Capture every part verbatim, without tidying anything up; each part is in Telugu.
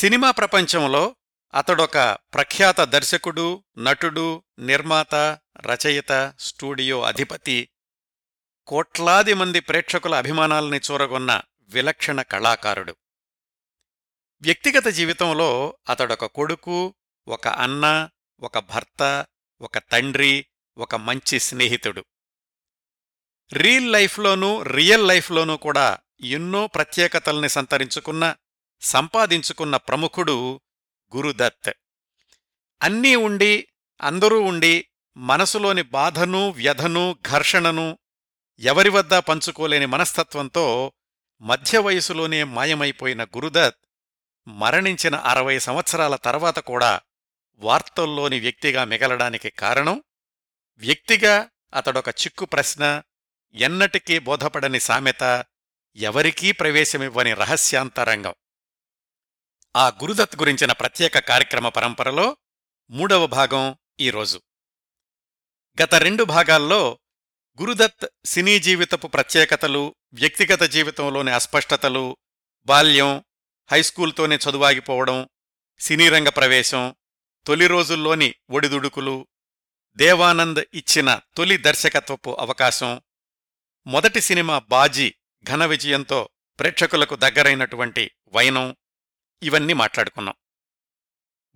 సినిమా ప్రపంచంలో అతడొక ప్రఖ్యాత దర్శకుడు, నటుడు, నిర్మాత, రచయిత, స్టూడియో అధిపతి, కోట్లాది మంది ప్రేక్షకుల అభిమానాల్ని చూరగొన్న విలక్షణ కళాకారుడు. వ్యక్తిగత జీవితంలో అతడొక కొడుకు, ఒక అన్న, ఒక భర్త, ఒక తండ్రి, ఒక మంచి స్నేహితుడు. రీల్ లైఫ్లోనూ రియల్ లైఫ్లోనూ కూడా ఎన్నో ప్రత్యేకతల్ని సంతరించుకున్న, సంపాదించుకున్న ప్రముఖుడు గురు దత్. అన్నీ ఉండి, అందరూ ఉండి, మనసులోని బాధను, వ్యధను, ఘర్షణను ఎవరి వద్ద పంచుకోలేని మనస్తత్వంతో మధ్య వయసులోనే మాయమైపోయిన గురుదత్ మరణించిన అరవై సంవత్సరాల తర్వాత కూడా వార్తల్లోని వ్యక్తిగా మిగలడానికి కారణం, వ్యక్తిగా అతడొక చిక్కు ప్రశ్న, ఎన్నటికీ బోధపడని సామెత, ఎవరికీ ప్రవేశమివ్వని రహస్యాంతరంగం. ఆ గురుదత్ గురించిన ప్రత్యేక కార్యక్రమ పరంపరలో మూడవ భాగం ఈరోజు. గత రెండు భాగాల్లో గురుదత్ సినీ జీవితపు ప్రత్యేకతలు, వ్యక్తిగత జీవితంలోని అస్పష్టతలు, బాల్యం, హైస్కూల్తోనే చదువాగిపోవడం, సినీరంగ ప్రవేశం, తొలి రోజుల్లోని ఒడిదుడుకులు, దేవానంద్ ఇచ్చిన తొలి దర్శకత్వపు అవకాశం, మొదటి సినిమా బాజీ ఘన విజయంతో ప్రేక్షకులకు దగ్గరైనటువంటి వైనం, ఇవన్నీ మాట్లాడుకున్నాం.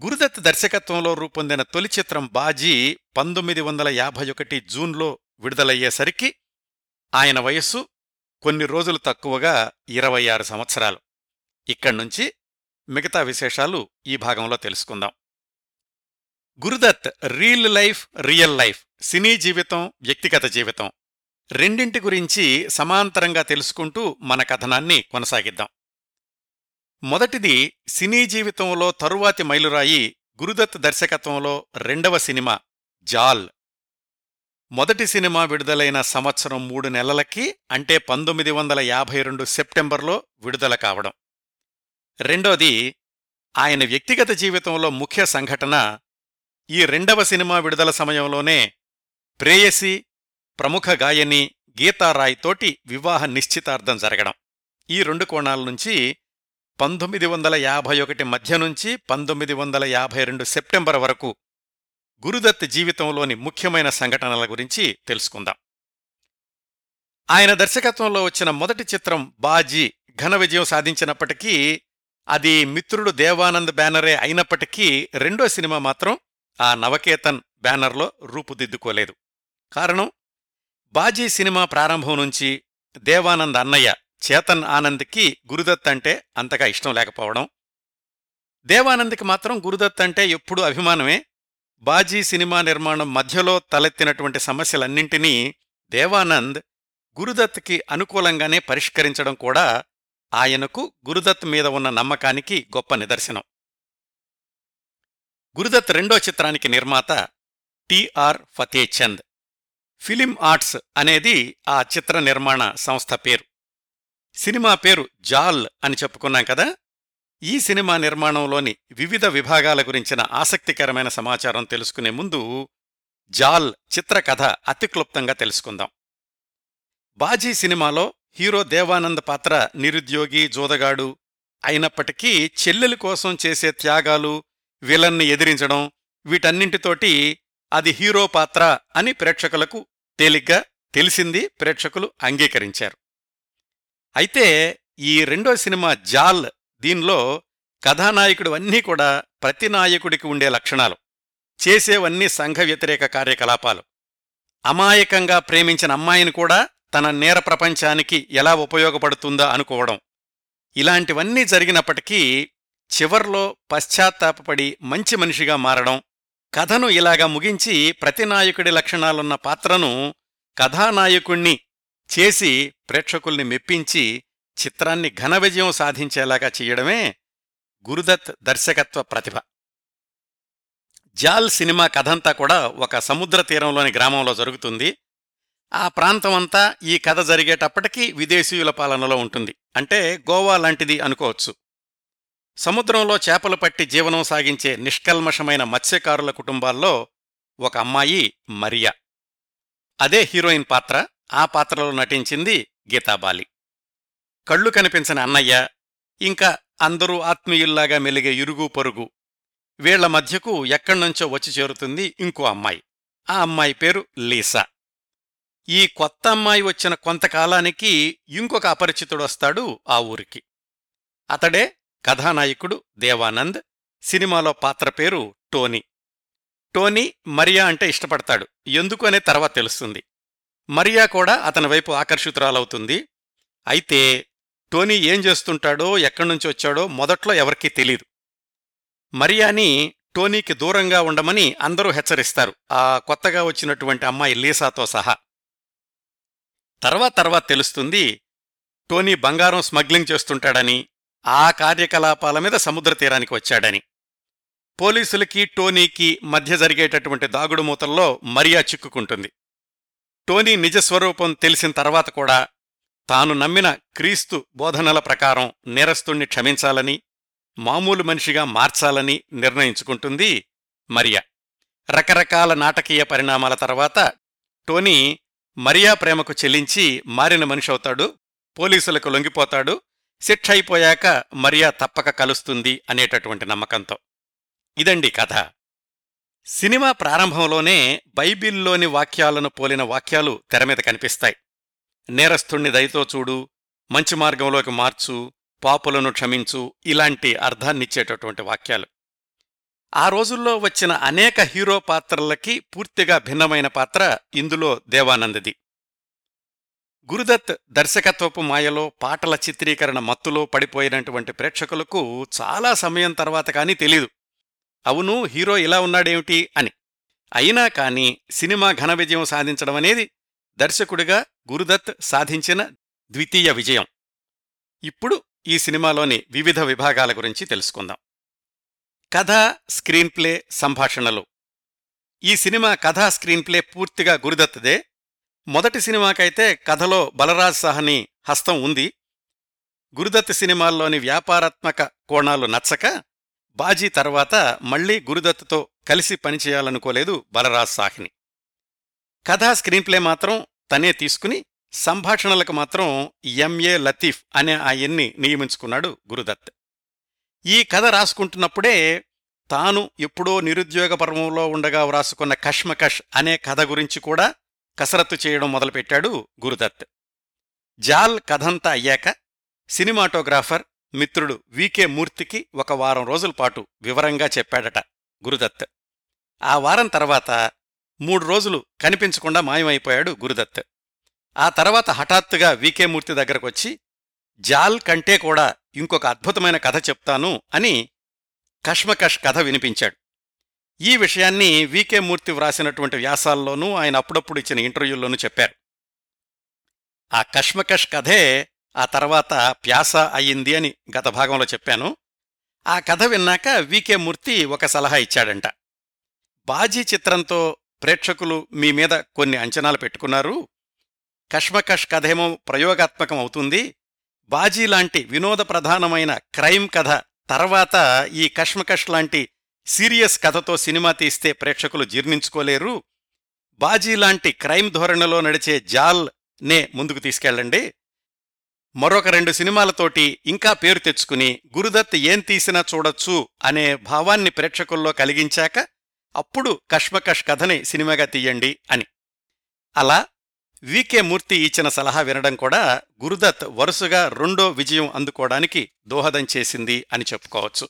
గురుదత్ దర్శకత్వంలో రూపొందిన తొలి చిత్రం బాజీ పంతొమ్మిది వందల యాభై ఒకటి జూన్లో విడుదలయ్యేసరికి ఆయన వయస్సు కొన్ని రోజులు తక్కువగా ఇరవై ఆరు సంవత్సరాలు. ఇక్కడ్నుంచి మిగతా విశేషాలు ఈ భాగంలో తెలుసుకుందాం. Guru Dutt reel life, real life, cine జీవితం, వ్యక్తిగత జీవితం రెండింటి గురించి సమాంతరంగా తెలుసుకుంటూ మన కథనాన్ని కొనసాగిద్దాం. మొదటిది సినీ జీవితంలో తరువాతి మైలురాయి గురుదత్ దర్శకత్వంలో రెండవ సినిమా జాల్. మొదటి సినిమా విడుదలైన సంవత్సరం మూడు నెలలకి అంటే పంతొమ్మిది వందల యాభై రెండు సెప్టెంబర్లో విడుదల కావడం. రెండోది ఆయన వ్యక్తిగత జీవితంలో ముఖ్య సంఘటన. ఈ రెండవ సినిమా విడుదల సమయంలోనే ప్రేయసి, ప్రముఖ గాయని గీతారాయ్ తోటి వివాహ నిశ్చితార్థం జరగడం. ఈ రెండు కోణాల నుంచి పంతొమ్మిది వందల యాభై ఒకటి మధ్య నుంచి పంతొమ్మిది వందల యాభై రెండు సెప్టెంబర్ వరకు గురుదత్ జీవితంలోని ముఖ్యమైన సంఘటనల గురించి తెలుసుకుందాం. ఆయన దర్శకత్వంలో వచ్చిన మొదటి చిత్రం బాజీ ఘన విజయం సాధించినప్పటికీ, అది మిత్రుడు దేవానంద్ బ్యానరే అయినప్పటికీ, రెండో సినిమా మాత్రం ఆ నవకేతన్ బ్యానర్లో రూపుదిద్దుకోలేదు. కారణం, బాజీ సినిమా ప్రారంభం నుంచి దేవానంద్ అన్నయ్య చేతన్ ఆనంద్కి గురుదత్ అంటే అంతగా ఇష్టం లేకపోవడం, దేవానంద్కి మాత్రం గురుదత్ అంటే ఎప్పుడూ అభిమానమే. బాజీ సినిమా నిర్మాణం మధ్యలో తలెత్తినటువంటి సమస్యలన్నింటినీ దేవానంద్ గురుదత్కి అనుకూలంగానే పరిష్కరించడం కూడా ఆయనకు గురుదత్ మీద ఉన్న నమ్మకానికి గొప్ప నిదర్శనం. గురుదత్ రెండో చిత్రానికి నిర్మాత టిఆర్ ఫతేచంద్. ఫిలిం ఆర్ట్స్ అనేది ఆ చిత్ర నిర్మాణ సంస్థ పేరు. సినిమా పేరు జాల్ అని చెప్పుకున్నాం కదా. ఈ సినిమా నిర్మాణంలోని వివిధ విభాగాల గురించిన ఆసక్తికరమైన సమాచారం తెలుసుకునే ముందు జాల్ చిత్రకథ అతిక్లుప్తంగా తెలుసుకుందాం. బాజీ సినిమాలో హీరో దేవానంద్ పాత్ర నిరుద్యోగి, జోదగాడు అయినప్పటికీ చెల్లెలి కోసం చేసే త్యాగాలు, విలన్ని ఎదిరించడం, వీటన్నింటితోటి అది హీరో పాత్ర అని ప్రేక్షకులకు తేలిగ్గా తెలిసింది. ప్రేక్షకులు అంగీకరించారు. అయితే ఈ రెండో సినిమా జాల్, దీనిలో కథానాయకుడు అన్నీ కూడా ప్రతి నాయకుడికి ఉండే లక్షణాలు, చేసేవన్నీ సంఘ వ్యతిరేక కార్యకలాపాలు, అమాయకంగా ప్రేమించిన అమ్మాయిని కూడా తన నేర ప్రపంచానికి ఎలా ఉపయోగపడుతుందా అనుకోవడం, ఇలాంటివన్నీ జరిగినప్పటికీ చివర్లో పశ్చాత్తాపపడి మంచి మనిషిగా మారడం, కథను ఇలాగా ముగించి ప్రతి నాయకుడి లక్షణాలున్న పాత్రను కథానాయకుణ్ణి చేసి ప్రేక్షకుల్ని మెప్పించి చిత్రాన్ని ఘన విజయం సాధించేలాగా చేయడమే గురుదత్ దర్శకత్వ ప్రతిభ. జాల్ సినిమా కథంతా కూడా ఒక సముద్ర తీరంలోని గ్రామంలో జరుగుతుంది. ఆ ప్రాంతమంతా ఈ కథ జరిగేటప్పటికీ విదేశీయుల పాలనలో ఉంటుంది. అంటే గోవా లాంటిది అనుకోవచ్చు. సముద్రంలో చేపలు పట్టి జీవనం సాగించే నిష్కల్మషమైన మత్స్యకారుల కుటుంబాల్లో ఒక అమ్మాయి మరియా. అదే హీరోయిన్ పాత్ర. ఆ పాత్రలో నటించింది గీతాబాలి. కళ్ళు కనిపించని అన్నయ్య, ఇంకా అందరూ ఆత్మీయుల్లాగా మెలిగే ఇరుగు పొరుగు వీళ్ల మధ్యకు ఎక్కడ్నుంచో వచ్చి చేరుతుంది ఇంకో అమ్మాయి. ఆ అమ్మాయి పేరు లీసా. ఈ కొత్త అమ్మాయి వచ్చిన కొంతకాలానికి ఇంకొక అపరిచితుడొస్తాడు ఆ ఊరికి. అతడే కథానాయకుడు దేవానంద్. సినిమాలో పాత్ర పేరు టోనీ. టోనీ మరియా అంటే ఇష్టపడతాడు, ఎందుకు అనే తర్వాత తెలుస్తుంది. మరియా కూడా అతని వైపు ఆకర్షితురాలవుతుంది. అయితే టోనీ ఏం చేస్తుంటాడో ఎక్కడ్నుంచి వచ్చాడో మొదట్లో ఎవరికీ తెలీదు. మరియాని టోనీకి దూరంగా ఉండమని అందరూ హెచ్చరిస్తారు, ఆ కొత్తగా వచ్చినటువంటి అమ్మాయి లీసాతో సహా. తర్వాత తర్వాత తెలుస్తుంది టోనీ బంగారం స్మగ్లింగ్ చేస్తుంటాడని, ఆ కార్యకలాపాల మీద సముద్ర తీరానికి వచ్చాడని. పోలీసులకి టోనీకి మధ్య జరిగేటటువంటి దాగుడుమూతల్లో మరియా చిక్కుకుంటుంది. టోనీ నిజస్వరూపం తెలిసిన తర్వాత కూడా తాను నమ్మిన క్రీస్తు బోధనల ప్రకారం నేరస్తుణ్ణి క్షమించాలని, మామూలు మనిషిగా మార్చాలని నిర్ణయించుకుంటుంది మరియా. రకరకాల నాటకీయ పరిణామాల తర్వాత టోనీ మరియా ప్రేమకు చెలించి మారిన మనిషవుతాడు, పోలీసులకు లొంగిపోతాడు. శిక్ష అయిపోయాక మరియా తప్పక కలుస్తుంది అనేటటువంటి నమ్మకంతో. ఇదండి కథ. సినిమా ప్రారంభంలోనే బైబిల్లోని వాక్యాలను పోలిన వాక్యాలు తెరమీద కనిపిస్తాయి. నేరస్థుణ్ణి దయతో చూడు, మంచి మార్గంలోకి మార్చు, పాపులను క్షమించు, ఇలాంటి అర్థాన్నిచ్చేటటువంటి వాక్యాలు. ఆ రోజుల్లో వచ్చిన అనేక హీరో పాత్రలకి పూర్తిగా భిన్నమైన పాత్ర ఇందులో దేవానందది. గురుదత్ దర్శకత్వపు మాయలో పాటల చిత్రీకరణ మత్తులో పడిపోయినటువంటి ప్రేక్షకులకు చాలా సమయం తర్వాత కానీ తెలీదు, అవును హీరో ఇలా ఉన్నాడేమిటి అని. అయినా కానీ సినిమా ఘన విజయం సాధించడం అనేది దర్శకుడిగా గురుదత్ సాధించిన ద్వితీయ విజయం. ఇప్పుడు ఈ సినిమాలోని వివిధ విభాగాల గురించి తెలుసుకుందాం. కథ, స్క్రీన్ ప్లే, సంభాషణలు. ఈ సినిమా కథా స్క్రీన్ ప్లే పూర్తిగా గురుదత్తుదే. మొదటి సినిమాకైతే కథలో బలరాజ్ సాహ్ని హస్తం ఉంది. గురుదత్ సినిమాల్లోని వ్యాపారాత్మక కోణాలు నచ్చక బాజీ తర్వాత మళ్లీ గురుదత్తుతో కలిసి పనిచేయాలనుకోలేదు బలరాజ్ సాహ్ని. కథా స్క్రీన్ ప్లే మాత్రం తనే తీసుకుని సంభాషణలకు మాత్రం ఎంఏ లతీఫ్ అనే ఆయన్ని నియమించుకున్నాడు గురుదత్. ఈ కథ రాసుకుంటున్నప్పుడే తాను ఎప్పుడో నిరుద్యోగ పర్వంలో ఉండగా వ్రాసుకున్న కష్మకష్ అనే కథ గురించి కూడా కసరత్తు చేయడం మొదలుపెట్టాడు గురుదత్. జాల్ కథంతా అయ్యాక సినిమాటోగ్రాఫర్ మిత్రుడు వి కే మూర్తికి ఒక వారం రోజుల పాటు వివరంగా చెప్పాడట గురుదత్. ఆ వారం తర్వాత మూడు రోజులు కనిపించకుండా మాయమైపోయాడు గురుదత్. ఆ తర్వాత హఠాత్తుగా వి కే మూర్తి దగ్గరకొచ్చి జాల్ కంటే కూడా ఇంకొక అద్భుతమైన కథ చెప్తాను అని కష్మకష్ కథ వినిపించాడు. ఈ విషయాన్ని వి కే మూర్తి వ్రాసినటువంటి వ్యాసాల్లోనూ ఆయన అప్పుడప్పుడు ఇచ్చిన ఇంటర్వ్యూల్లోనూ చెప్పారు. ఆ కష్మకష్ కథే ఆ తర్వాత ప్యాస అయింది అని గత భాగంలో చెప్పాను. ఆ కథ విన్నాక వి కే మూర్తి ఒక సలహా ఇచ్చాడంట. బాజీ చిత్రంతో ప్రేక్షకులు మీ మీద కొన్ని అంచనాలు పెట్టుకున్నారు, కష్మకష్ కథేమో ప్రయోగాత్మకం అవుతుంది, బాజీ లాంటి వినోద ప్రధానమైన క్రైమ్ కథ తర్వాత ఈ కష్మకష్ లాంటి సీరియస్ కథతో సినిమా తీస్తే ప్రేక్షకులు జీర్ణించుకోలేరు, బాజీ లాంటి క్రైమ్ ధోరణిలో నడిచే జాల్ నే ముందుకు తీసుకెళ్ళండి, మరొక రెండు సినిమాలతోటి ఇంకా పేరు తెచ్చుకుని గురుదత్ ఏం తీసినా చూడొచ్చు అనే భావాన్ని ప్రేక్షకుల్లో కలిగించాక అప్పుడు కష్మకష్ కథని సినిమాగా తీయండి అని. అలా వి కే మూర్తి ఇచ్చిన సలహా వినడం కూడా గురుదత్ వరుసగా రెండో విజయం అందుకోవడానికి దోహదం చేసింది అని చెప్పుకోవచ్చు.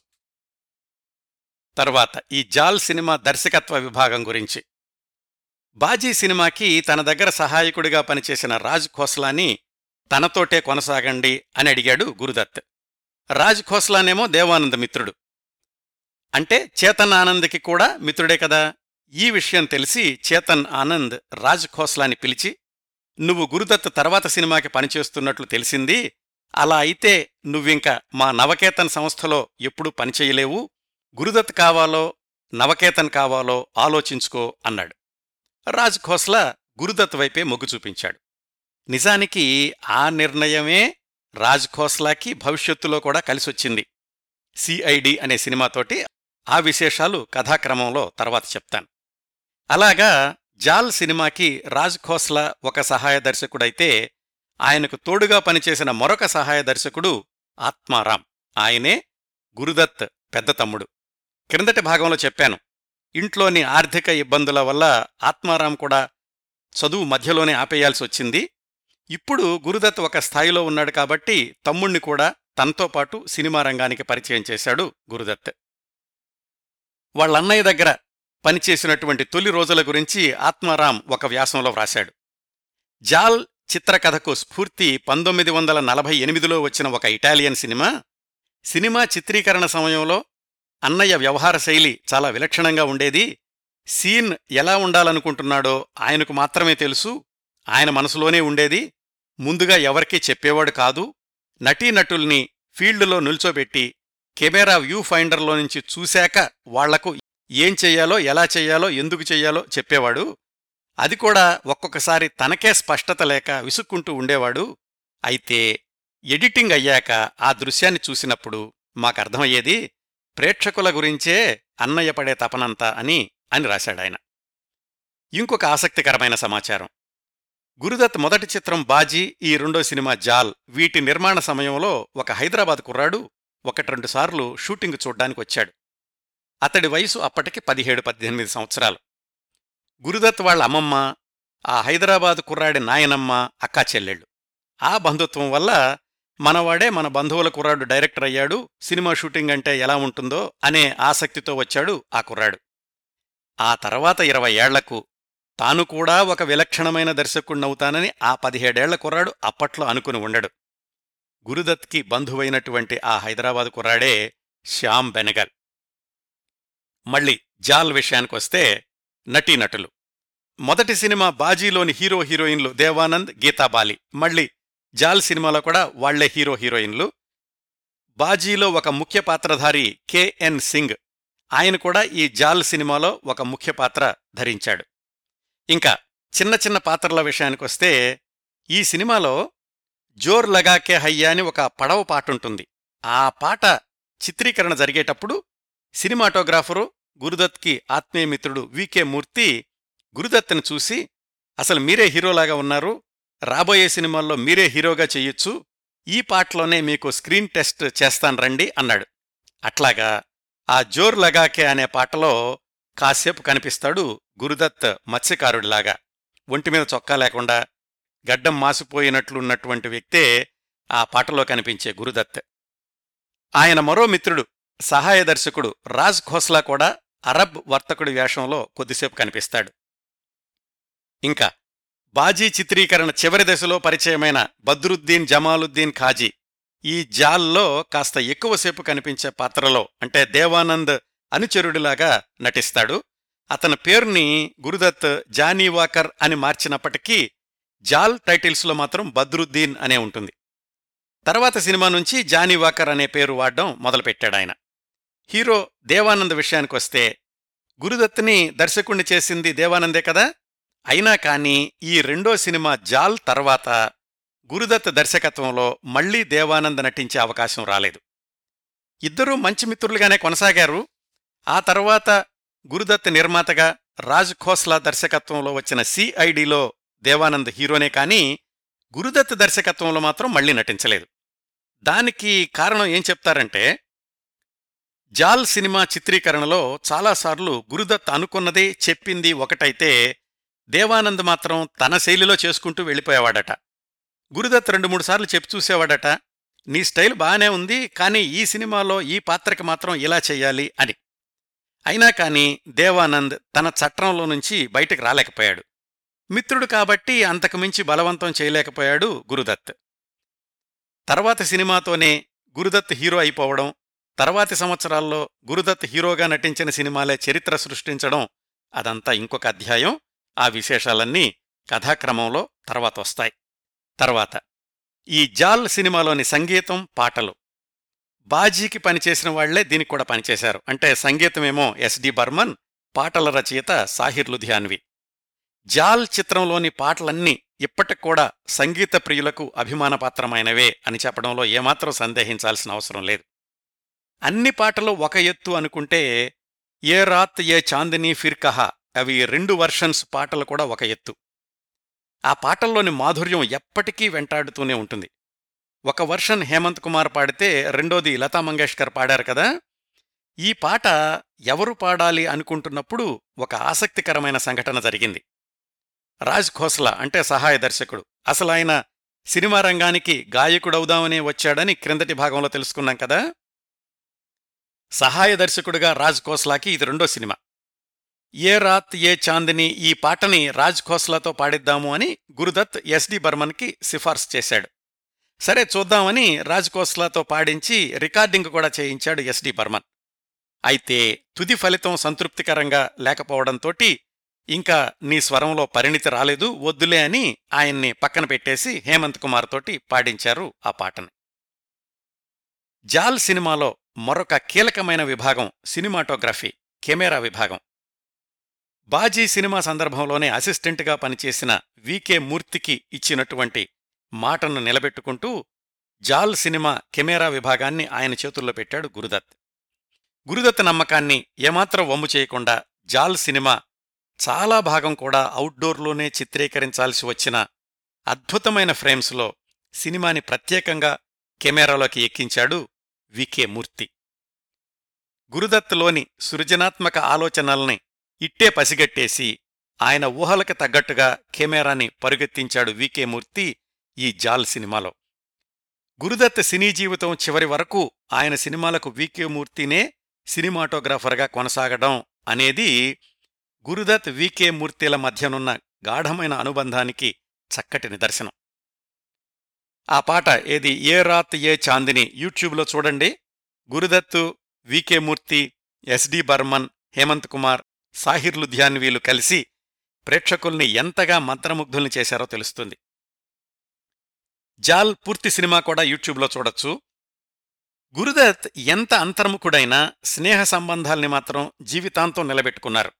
తర్వాత ఈ జాల్ సినిమా దర్శకత్వ విభాగం గురించి. బాజీ సినిమాకి తన దగ్గర సహాయకుడిగా పనిచేసిన రాజ్ ఖోస్లాని తనతోటే కొనసాగండి అని అడిగాడు గురుదత్. రాజ్ ఖోస్లానేమో దేవానంద్ మిత్రుడు, అంటే చేతన్ ఆనంద్కి కూడా మిత్రుడే కదా. ఈ విషయం తెలిసి చేతన్ ఆనంద్ రాజ్ ఖోస్లాని పిలిచి, నువ్వు గురుదత్ తర్వాత సినిమాకి పనిచేస్తున్నట్లు తెలిసింది, అలా అయితే నువ్వింక మా నవకేతన్ సంస్థలో ఎప్పుడూ పనిచేయలేవు, గురుదత్ కావాలో నవకేతన్ కావాలో ఆలోచించుకో అన్నాడు. రాజ్ ఖోస్లా గురుదత్ వైపే మొగ్గు చూపించాడు. నిజానికి ఆ నిర్ణయమే రాజ్ ఖోస్లాకి భవిష్యత్తులో కూడా కలిసొచ్చింది. సిఐడి అనే సినిమాతోటి ఆ విశేషాలు కథాక్రమంలో తర్వాత చెప్తాను. అలాగా జాల్ సినిమాకి రాజ్ ఖోస్లా ఒక సహాయ దర్శకుడైతే ఆయనకు తోడుగా పనిచేసిన మరొక సహాయ దర్శకుడు ఆత్మారాం ఆయనే గురుదత్ పెద్ద తమ్ముడు. క్రిందటి భాగంలో చెప్పాను, ఇంట్లోని ఆర్థిక ఇబ్బందుల వల్ల ఆత్మారాం కూడా చదువు మధ్యలోనే ఆపేయాల్సి వచ్చింది. ఇప్పుడు గురుదత్ ఒక స్థాయిలో ఉన్నాడు కాబట్టి తమ్ముణ్ణి కూడా తనతో పాటు సినిమా రంగానికి పరిచయం చేశాడు గురుదత్. వాళ్ళన్నయ్య దగ్గర పనిచేసినటువంటి తొలి రోజుల గురించి ఆత్మారాం ఒక వ్యాసంలో వ్రాశాడు. జాల్ చిత్రకథకు స్ఫూర్తి పంతొమ్మిది వందల నలభై ఎనిమిదిలో వచ్చిన ఒక ఇటాలియన్ సినిమా. సినిమా చిత్రీకరణ సమయంలో అన్నయ్య వ్యవహార శైలి చాలా విలక్షణంగా ఉండేది. సీన్ ఎలా ఉండాలనుకుంటున్నాడో ఆయనకు మాత్రమే తెలుసు, ఆయన మనసులోనే ఉండేది. ముందుగా ఎవరికీ చెప్పేవాడు కాదు. నటీనటుల్ని ఫీల్డ్లో నిల్చోబెట్టి కెమెరా వ్యూ ఫైండర్లో నుంచి చూశాక వాళ్లకు ఏం చెయ్యాలో, ఎలా చెయ్యాలో, ఎందుకు చెయ్యాలో చెప్పేవాడు. అది కూడా ఒక్కొక్కసారి తనకే స్పష్టత లేక విసుక్కుంటూ ఉండేవాడు. అయితే ఎడిటింగ్ అయ్యాక ఆ దృశ్యాన్ని చూసినప్పుడు మాకర్థమయ్యేది ప్రేక్షకుల గురించే అన్నయ్య పడే తపనంతా అని అని రాశాడాయన. ఇంకొక ఆసక్తికరమైన సమాచారం, గురుదత్ మొదటి చిత్రం బాజీ, ఈ రెండో సినిమా జాల్, వీటి నిర్మాణ సమయంలో ఒక హైదరాబాద్ కుర్రాడు ఒకట్రెండుసార్లు షూటింగ్ చూడ్డానికి వచ్చాడు. అతడి వయసు అప్పటికి పదిహేడు పద్దెనిమిది సంవత్సరాలు. గురుదత్ వాళ్ళ అమ్మమ్మ, ఆ హైదరాబాద్ కుర్రాడి నాయనమ్మ అక్కా చెల్లెళ్ళు. ఆ బంధుత్వం వల్ల మనవాడే మన బంధువుల కుర్రాడు డైరెక్టర్ అయ్యాడు, సినిమా షూటింగ్ అంటే ఎలా ఉంటుందో అనే ఆసక్తితో వచ్చాడు ఆ కుర్రాడు. ఆ తర్వాత ఇరవై ఏళ్లకు తాను కూడా ఒక విలక్షణమైన దర్శకుణ్ణవుతానని ఆ పదిహేడేళ్ల కుర్రాడు అప్పట్లో అనుకుని ఉండడు. గురుదత్కి బంధువైనటువంటి ఆ హైదరాబాద్ కుర్రాడే శ్యామ్ బెనగల్. మళ్ళీ జాల్ విషయానికొస్తే నటీనటులు, మొదటి సినిమా బాజీలోని హీరో హీరోయిన్లు దేవ్ ఆనంద్, గీతా బాలి. మళ్ళీ జాల్ సినిమాలో కూడా వాళ్లే హీరో హీరోయిన్లు. బాజీలో ఒక ముఖ్య పాత్రధారి కెఎన్ సింగ్, ఆయన కూడా ఈ జాల్ సినిమాలో ఒక ముఖ్య పాత్ర ధరించాడు. ఇంకా చిన్న చిన్న పాత్రల విషయానికొస్తే ఈ సినిమాలో జోర్ లగాకే హయ్యా అని ఒక పడవ పాటుంటుంది. ఆ పాట చిత్రీకరణ జరిగేటప్పుడు సినిమాటోగ్రాఫరు గురుదత్కి ఆత్మీయమిత్రుడు వి కే మూర్తి గురుదత్ని చూసి, అసలు మీరే హీరోలాగా ఉన్నారు, రాబోయే సినిమాల్లో మీరే హీరోగా చెయ్యొచ్చు, ఈ పాటలోనే మీకు స్క్రీన్ టెస్ట్ చేస్తాను రండి అన్నాడు. అట్లాగా ఆ జోర్ లగాకే అనే పాటలో కాసేపు కనిపిస్తాడు గురుదత్ మత్స్యకారుడిలాగా. ఒంటిమీద చొక్కా లేకుండా గడ్డం మాసిపోయినట్లున్నటువంటి వ్యక్తే ఆ పాటలో కనిపించే గురుదత్. ఆయన మరో మిత్రుడు సహాయ దర్శకుడు రాజ్ ఖోస్లా కూడా అరబ్ వర్తకుడి వేషంలో కొద్దిసేపు కనిపిస్తాడు. ఇంకా బాజీ చిత్రీకరణ చివరి దశలో పరిచయమైన బద్రుద్దీన్ జమాలుద్దీన్ ఖాజీ ఈ జాల్లో కాస్త ఎక్కువసేపు కనిపించే పాత్రలో, అంటే దేవానంద్ అనుచరుడిలాగా నటిస్తాడు. అతని పేరుని గురుదత్ జానీ వాకర్ అని మార్చినప్పటికీ జాల్ టైటిల్స్లో మాత్రం బద్రుద్దీన్ అనే ఉంటుంది. తర్వాత సినిమా నుంచి జానీ వాకర్ అనే పేరు వాడడం మొదలుపెట్టాడాయన. హీరో దేవానంద్ విషయానికొస్తే గురుదత్ని దర్శకుణ్ణి చేసింది దేవానందే కదా, అయినా కానీ ఈ రెండో సినిమా జాల్ తర్వాత గురుదత్ దర్శకత్వంలో మళ్లీ దేవానంద్ నటించే అవకాశం రాలేదు. ఇద్దరూ మంచి మిత్రులుగానే కొనసాగారు. ఆ తర్వాత గురుదత్ నిర్మాతగా, రాజ్ ఖోస్లా దర్శకత్వంలో వచ్చిన సిఐడిలో దేవానంద్ హీరోనే కానీ గురుదత్ దర్శకత్వంలో మాత్రం మళ్లీ నటించలేదు. దానికి కారణం ఏం చెప్తారంటే, జాల్ సినిమా చిత్రీకరణలో చాలాసార్లు గురుదత్ అనుకున్నది చెప్పింది ఒకటైతే దేవానంద్ మాత్రం తన శైలిలో చేసుకుంటూ వెళ్ళిపోయేవాడట. గురుదత్ రెండు మూడు సార్లు చెప్పి చూసేవాడట, నీ స్టైల్ బాగానే ఉంది కానీ ఈ సినిమాలో ఈ పాత్రకి మాత్రం ఇలా చెయ్యాలి అని. అయినా కానీ దేవానంద్ తన చట్రంలో నుంచి బయటకు రాలేకపోయాడు. మిత్రుడు కాబట్టి అంతకుమించి బలవంతం చేయలేకపోయాడు గురుదత్. తర్వాత సినిమాతోనే గురుదత్ హీరో అయిపోవడం, తర్వాతి సంవత్సరాల్లో గురుదత్ హీరోగా నటించిన సినిమాలే చరిత్ర సృష్టించడం, అదంతా ఇంకొక అధ్యాయం. ఆ విశేషాలన్నీ కథాక్రమంలో తర్వాత వస్తాయి. తర్వాత ఈ జాల్ సినిమాలోని సంగీతం, పాటలు బాజీకి పనిచేసిన వాళ్లే దీనికి కూడా పనిచేశారు. అంటే సంగీతమేమో ఎస్ డి బర్మన్, పాటల రచయిత సాహిర్ లుధియాన్వి. జాల్ చిత్రంలోని పాటలన్నీ ఇప్పటికూడా సంగీత ప్రియులకు అభిమానపాత్రమైనవే అని చెప్పడంలో ఏమాత్రం సందేహించాల్సిన అవసరం లేదు. అన్ని పాటలు ఒక ఎత్తు అనుకుంటే ఏ రాత్ ఏ చాందినీ ఫిర్ కహా, అవి రెండు వర్షన్స్ పాటలు కూడా ఒక ఎత్తు. ఆ పాటల్లోని మాధుర్యం ఎప్పటికీ వెంటాడుతూనే ఉంటుంది. ఒక వర్షన్ హేమంత్ కుమార్ పాడితే రెండోది లతా మంగేష్కర్ పాడారు కదా. ఈ పాట ఎవరు పాడాలి అనుకుంటున్నప్పుడు ఒక ఆసక్తికరమైన సంఘటన జరిగింది. రాజ్ ఖోస్లా అంటే సహాయ దర్శకుడు, అసలు ఆయన సినిమా రంగానికి గాయకుడవుదామనే వచ్చాడని క్రిందటి భాగంలో తెలుసుకున్నాం కదా. సహాయ దర్శకుడుగా రాజ్ ఖోస్లాకి ఇది రెండో సినిమా. ఏ రాత్ ఏ చాందిని ఈ పాటని రాజ్ ఖోస్లాతో పాడిద్దాము అని గురుదత్ ఎస్డి బర్మన్కి సిఫార్సు చేశాడు. సరే చూద్దామని రాజ్ ఖోస్లాతో పాడించి రికార్డింగ్ కూడా చేయించాడు ఎస్డి బర్మన్. అయితే తుది ఫలితం సంతృప్తికరంగా లేకపోవడంతోటి ఇంకా నీ స్వరంలో పరిణితి రాలేదు వద్దులే అని ఆయన్ని పక్కన పెట్టేసి హేమంత్ కుమార్ తోటి పాడించారు ఆ పాటని. జాల్ సినిమాలో మరొక కీలకమైన విభాగం సినిమాటోగ్రఫీ, కెమెరా విభాగం. బాజీ సినిమా సందర్భంలోనే అసిస్టెంట్గా పనిచేసిన వి కే మూర్తికి ఇచ్చినటువంటి మాటను నిలబెట్టుకుంటూ జాల్ సినిమా కెమెరా విభాగాన్ని ఆయన చేతుల్లో పెట్టాడు గురుదత్. గురుదత్ నమ్మకాన్ని ఏమాత్రం వమ్ము చేయకుండా జాల్ సినిమా చాలా భాగం కూడా అవుట్డోర్లోనే చిత్రీకరించాల్సి వచ్చిన అద్భుతమైన ఫ్రేమ్స్లో సినిమాని ప్రత్యేకంగా కెమెరాలోకి ఎక్కించాడు వి కే మూర్తి. గురుదత్లోని సృజనాత్మక ఆలోచనల్ని ఇట్టే పసిగట్టేసి ఆయన ఊహలకు తగ్గట్టుగా కెమెరాని పరుగెత్తించాడు వి కే మూర్తి ఈ జాల్ సినిమాలో. గురుదత్ సినీ జీవితం చివరి వరకు ఆయన సినిమాలకు వి కే మూర్తినే సినిమాటోగ్రాఫర్గా కొనసాగడం అనేది గురుదత్ వి కే మూర్తిల మధ్యనున్న గాఢమైన అనుబంధానికి చక్కటి నిదర్శనం. ఆ పాట ఏది ఏ రాత్ ఏ చాందిని యూట్యూబ్లో చూడండి. Gurudutt, V K Murthy, S D Burman, Hemant Kumar, Sahir లుధియాన్వీలు కలిసి ప్రేక్షకుల్ని ఎంతగా మంత్రముగ్ధుల్ని చేశారో తెలుస్తుంది. జాల్ పూర్తి సినిమా కూడా యూట్యూబ్లో చూడొచ్చు. గురుదత్ ఎంత అంతర్ముఖుడైనా స్నేహ సంబంధాల్ని మాత్రం జీవితాంతం నిలబెట్టుకున్నారు.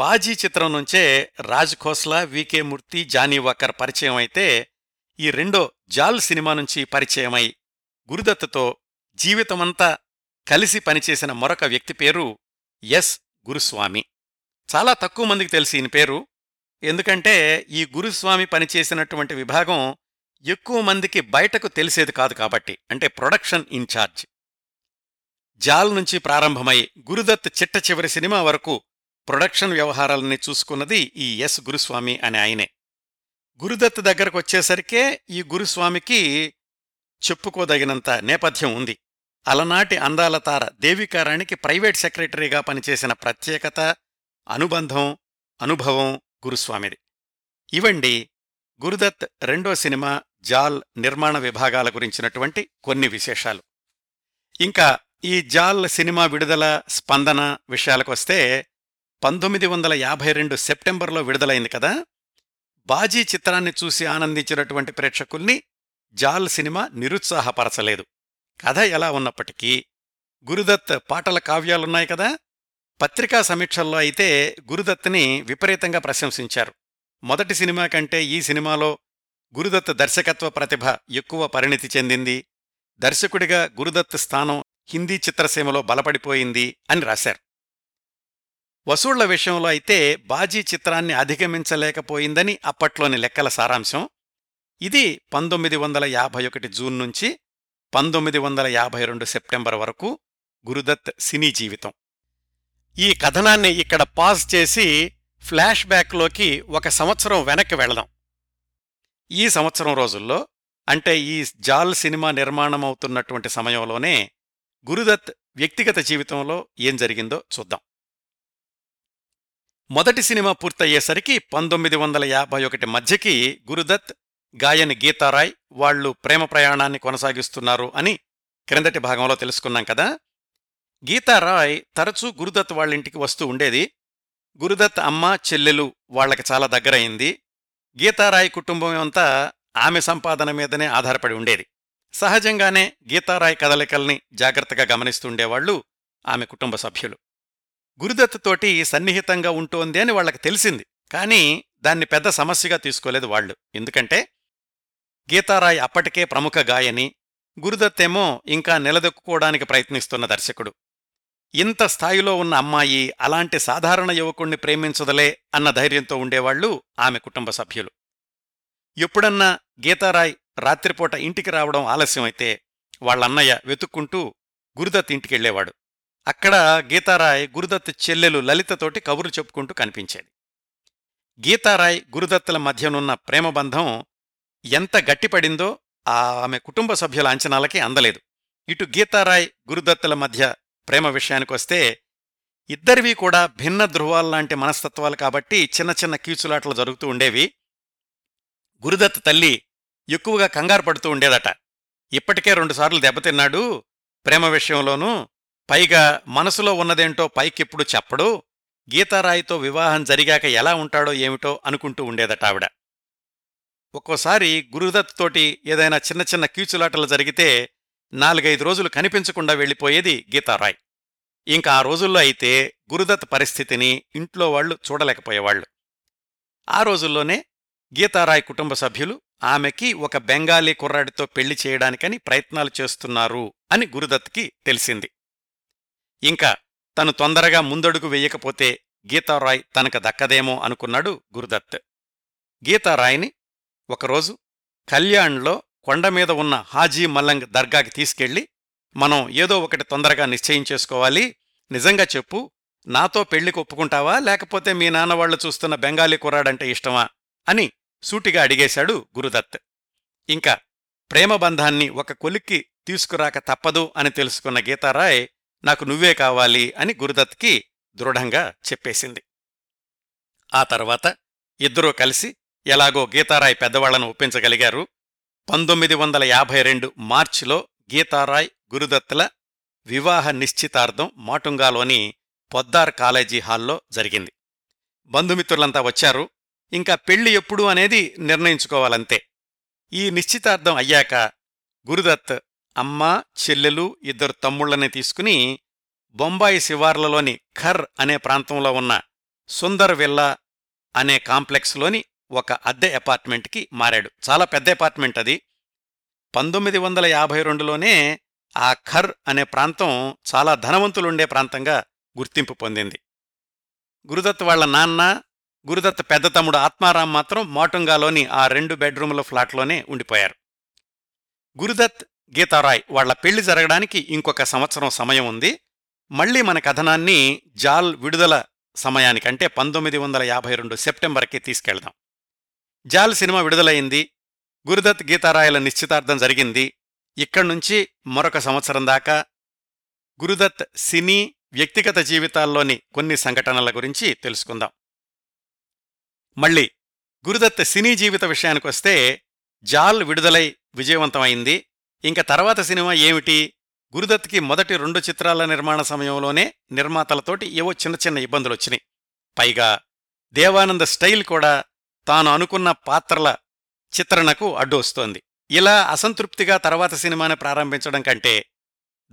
బాజీ చిత్రం నుంచే రాజ్ ఖోస్లా, వి కే మూర్తి, జానీ వాకర్ పరిచయం అయితే ఈ రెండో జాల్ సినిమా నుంచి పరిచయమై గురుదత్తుతో జీవితమంతా కలిసి పనిచేసిన మరొక వ్యక్తి పేరు ఎస్ గురుస్వామి. చాలా తక్కువ మందికి తెలిసి ఈయన పేరు, ఎందుకంటే ఈ గురుస్వామి పనిచేసినటువంటి విభాగం ఎక్కువ మందికి బయటకు తెలిసేది కాదు కాబట్టి, అంటే ప్రొడక్షన్ ఇన్ఛార్జ్. జాల్ నుంచి ప్రారంభమై గురుదత్ చిట్ట చివరి సినిమా వరకు ప్రొడక్షన్ వ్యవహారాలని చూసుకున్నది ఈ ఎస్ గురుస్వామి అనే ఆయనే. గురుదత్ దగ్గరకు వచ్చేసరికే ఈ గురుస్వామికి చెప్పుకోదగినంత నేపథ్యం ఉంది. అలనాటి అందాల తార దేవికారాణికి ప్రైవేట్ సెక్రటరీగా పనిచేసిన ప్రత్యేకత, అనుబంధం, అనుభవం గురుస్వామిది. ఇవండి గురుదత్ రెండో సినిమా జాల్ నిర్మాణ విభాగాల గురించినటువంటి కొన్ని విశేషాలు. ఇంకా ఈ జాల్ సినిమా విడుదల స్పందన విషయాలకొస్తే పంతొమ్మిది వందల యాభై రెండు సెప్టెంబర్లో విడుదలైంది కదా. బాజీ చిత్రాన్ని చూసి ఆనందించినటువంటి ప్రేక్షకుల్ని జాల్ సినిమా నిరుత్సాహపరచలేదు. కథ ఎలా ఉన్నప్పటికీ గురుదత్ పాటల కావ్యాలున్నాయి కదా, పత్రికా సమీక్షల్లో అయితే గురుదత్ని విపరీతంగా ప్రశంసించారు. మొదటి సినిమా కంటే ఈ సినిమాలో గురుదత్ దర్శకత్వ ప్రతిభ ఎక్కువ పరిణితి చెందింది, దర్శకుడిగా గురుదత్ స్థానం హిందీ చిత్రసీమలో బలపడిపోయింది అని రాశారు. వసూళ్ల విషయంలో అయితే బాజీ చిత్రాన్ని అధిగమించలేకపోయిందని అప్పట్లోని లెక్కల సారాంశం. ఇది పంతొమ్మిది వందల యాభై ఒకటి జూన్ నుంచి పంతొమ్మిది వందల యాభై రెండు సెప్టెంబర్ వరకు గురుదత్ సినీ జీవితం. ఈ కథనాన్ని ఇక్కడ పాజ్ చేసి ఫ్లాష్ బ్యాక్లోకి ఒక సంవత్సరం వెనక్కి వెళదాం. ఈ సంవత్సరం రోజుల్లో, అంటే ఈ జాల్ సినిమా నిర్మాణమవుతున్నటువంటి సమయంలోనే గురుదత్ వ్యక్తిగత జీవితంలో ఏం జరిగిందో చూద్దాం. మొదటి సినిమా పూర్తయ్యేసరికి పంతొమ్మిది వందల యాభై ఒకటి మధ్యకి గురుదత్, గాయని గీతారాయ్ వాళ్లు ప్రేమ ప్రయాణాన్ని కొనసాగిస్తున్నారు అని క్రిందటి భాగంలో తెలుసుకున్నాం కదా. గీతారాయ్ తరచూ గురుదత్ వాళ్ళింటికి వస్తూ ఉండేది. గురుదత్ అమ్మ, చెల్లెలు వాళ్లకి చాలా దగ్గరయింది. గీతారాయ్ కుటుంబం అంతా ఆమె సంపాదన మీదనే ఆధారపడి ఉండేది. సహజంగానే గీతారాయ్ కదలికల్ని జాగ్రత్తగా గమనిస్తుండేవాళ్లు ఆమె కుటుంబ సభ్యులు. గురుదత్ తోటి సన్నిహితంగా ఉంటోంది అని వాళ్లకు తెలిసింది, కానీ దాన్ని పెద్ద సమస్యగా తీసుకోలేదు వాళ్లు. ఎందుకంటే గీతారాయ్ అప్పటికే ప్రముఖ గాయని, గురుదత్ ఏమో ఇంకా నిలదొక్కుకోవడానికి ప్రయత్నిస్తున్న దర్శకుడు. ఇంత స్థాయిలో ఉన్న అమ్మాయి అలాంటి సాధారణ యువకుణ్ణి ప్రేమించదలే అన్న ధైర్యంతో ఉండేవాళ్లు ఆమె కుటుంబ సభ్యులు. ఎప్పుడన్నా గీతారాయ్ రాత్రిపూట ఇంటికి రావడం ఆలస్యమైతే వాళ్ళన్నయ్య వెతుక్కుంటూ గురుదత్ ఇంటికెళ్లేవాడు. అక్కడ గీతారాయ్ గురుదత్ చెల్లెలు లలితతోటి కబుర్లు చెప్పుకుంటూ కనిపించేది. గీతారాయ్ గురుదత్తుల మధ్యనున్న ప్రేమబంధం ఎంత గట్టిపడిందో ఆమె కుటుంబ సభ్యుల అంచనాలకి అందలేదు. ఇటు గీతారాయ్ గురుదత్తుల మధ్య ప్రేమ విషయానికొస్తే ఇద్దరివి కూడా భిన్న ధృవాల్లాంటి మనస్తత్వాలు కాబట్టి చిన్న చిన్న కీచులాటలు జరుగుతూ ఉండేవి. గురుదత్ తల్లి ఎక్కువగా కంగారు పడుతూ ఉండేదట. ఇప్పటికే రెండుసార్లు దెబ్బతిన్నాడు ప్రేమ విషయంలోనూ, పైగా మనసులో ఉన్నదేంటో పైకెప్పుడు చెప్పడు, గీతారాయ్తో వివాహం జరిగాక ఎలా ఉంటాడో ఏమిటో అనుకుంటూ ఉండేదట ఆవిడ. ఒక్కోసారి గురుదత్ తోటి ఏదైనా చిన్న చిన్న కీచులాటలు జరిగితే నాలుగైదు రోజులు కనిపించకుండా వెళ్ళిపోయేది గీతారాయ్. ఇంకా ఆ రోజుల్లో అయితే గురుదత్ పరిస్థితిని ఇంట్లో వాళ్లు చూడలేకపోయేవాళ్లు. ఆ రోజుల్లోనే గీతారాయ్ కుటుంబ సభ్యులు ఆమెకి ఒక బెంగాలీ కుర్రాడితో పెళ్లి చేయడానికని ప్రయత్నాలు చేస్తున్నారు అని గురుదత్కి తెలిసింది. ఇంకా తను తొందరగా ముందడుగు వెయ్యకపోతే గీతారాయ్ తనకు దక్కదేమో అనుకున్నాడు గురుదత్. గీతారాయ్ని ఒకరోజు కళ్యాణ్లో కొండమీద ఉన్న హాజీ మల్లంగ్ దర్గాకి తీసుకెళ్లి, మనం ఏదో ఒకటి తొందరగా నిశ్చయం చేసుకోవాలి, నిజంగా చెప్పు, నాతో పెళ్లికి ఒప్పుకుంటావా లేకపోతే మీ నాన్నవాళ్లు చూస్తున్న బెంగాలీ కుర్రాడంటే ఇష్టమా అని సూటిగా అడిగేశాడు గురుదత్. ఇంకా ప్రేమబంధాన్ని ఒక కొలిక్కి తీసుకురాక తప్పదు అని తెలుసుకున్న గీతారాయ్ నాకు నువ్వే కావాలి అని గురుదత్కి దృఢంగా చెప్పేసింది. ఆ తర్వాత ఇద్దరూ కలిసి ఎలాగో గీతారాయ్ పెద్దవాళ్లను ఒప్పించగలిగారు. పంతొమ్మిది వందల యాభై రెండు మార్చిలో గీతారాయ్ గురుదత్తుల వివాహ నిశ్చితార్థం మాటుంగాలోని పొద్దార్ కాలేజీ హాల్లో జరిగింది. బంధుమిత్రులంతా వచ్చారు. ఇంకా పెళ్లి ఎప్పుడు అనేది నిర్ణయించుకోవాలంతే. ఈ నిశ్చితార్థం అయ్యాక గురుదత్ అమ్మ, చెల్లెలు, ఇద్దరు తమ్ముళ్లని తీసుకుని బొంబాయి శివార్లలోని ఖర్ అనే ప్రాంతంలో ఉన్న సుందర్ విల్లా అనే కాంప్లెక్స్లోని ఒక అద్దె అపార్ట్మెంట్కి మారాడు. చాలా పెద్ద అపార్ట్మెంట్ అది. పంతొమ్మిది వందల యాభై రెండులోనే ఆ ఖర్ అనే ప్రాంతం చాలా ధనవంతులుండే ప్రాంతంగా గుర్తింపు పొందింది. గురుదత్ వాళ్ల నాన్న, గురుదత్ పెద్ద తమ్ముడు ఆత్మారాం మాత్రం మాటుంగాలోని ఆ రెండు బెడ్రూముల ఫ్లాట్లోనే ఉండిపోయారు. గురుదత్, గీతారాయ్ వాళ్ల పెళ్లి జరగడానికి ఇంకొక సంవత్సరం సమయం ఉంది. మళ్లీ మన కథనాన్ని జాల్ విడుదల సమయానికంటే పంతొమ్మిది వందల యాభై రెండు సెప్టెంబర్కి తీసుకెళ్దాం. జాల్ సినిమా విడుదలైంది. గురుదత్ గీతారాయ్ల నిశ్చితార్థం జరిగింది. ఇక్కడ్నుంచి మరొక సంవత్సరం దాకా గురుదత్ సినీ వ్యక్తిగత జీవితాల్లోని కొన్ని సంఘటనల గురించి తెలుసుకుందాం. మళ్ళీ గురుదత్ సినీ జీవిత విషయానికొస్తే జాల్ విడుదలై విజయవంతమైంది. ఇంక తర్వాత సినిమా ఏమిటి? గురుదత్కి మొదటి రెండు చిత్రాల నిర్మాణ సమయంలోనే నిర్మాతలతోటి ఏవో చిన్న చిన్న ఇబ్బందులొచ్చినాయి. పైగా దేవానంద స్టైల్ కూడా తాను అనుకున్న పాత్రల చిత్రణకు అడ్డు వస్తోంది. ఇలా అసంతృప్తిగా తర్వాత సినిమాని ప్రారంభించడం కంటే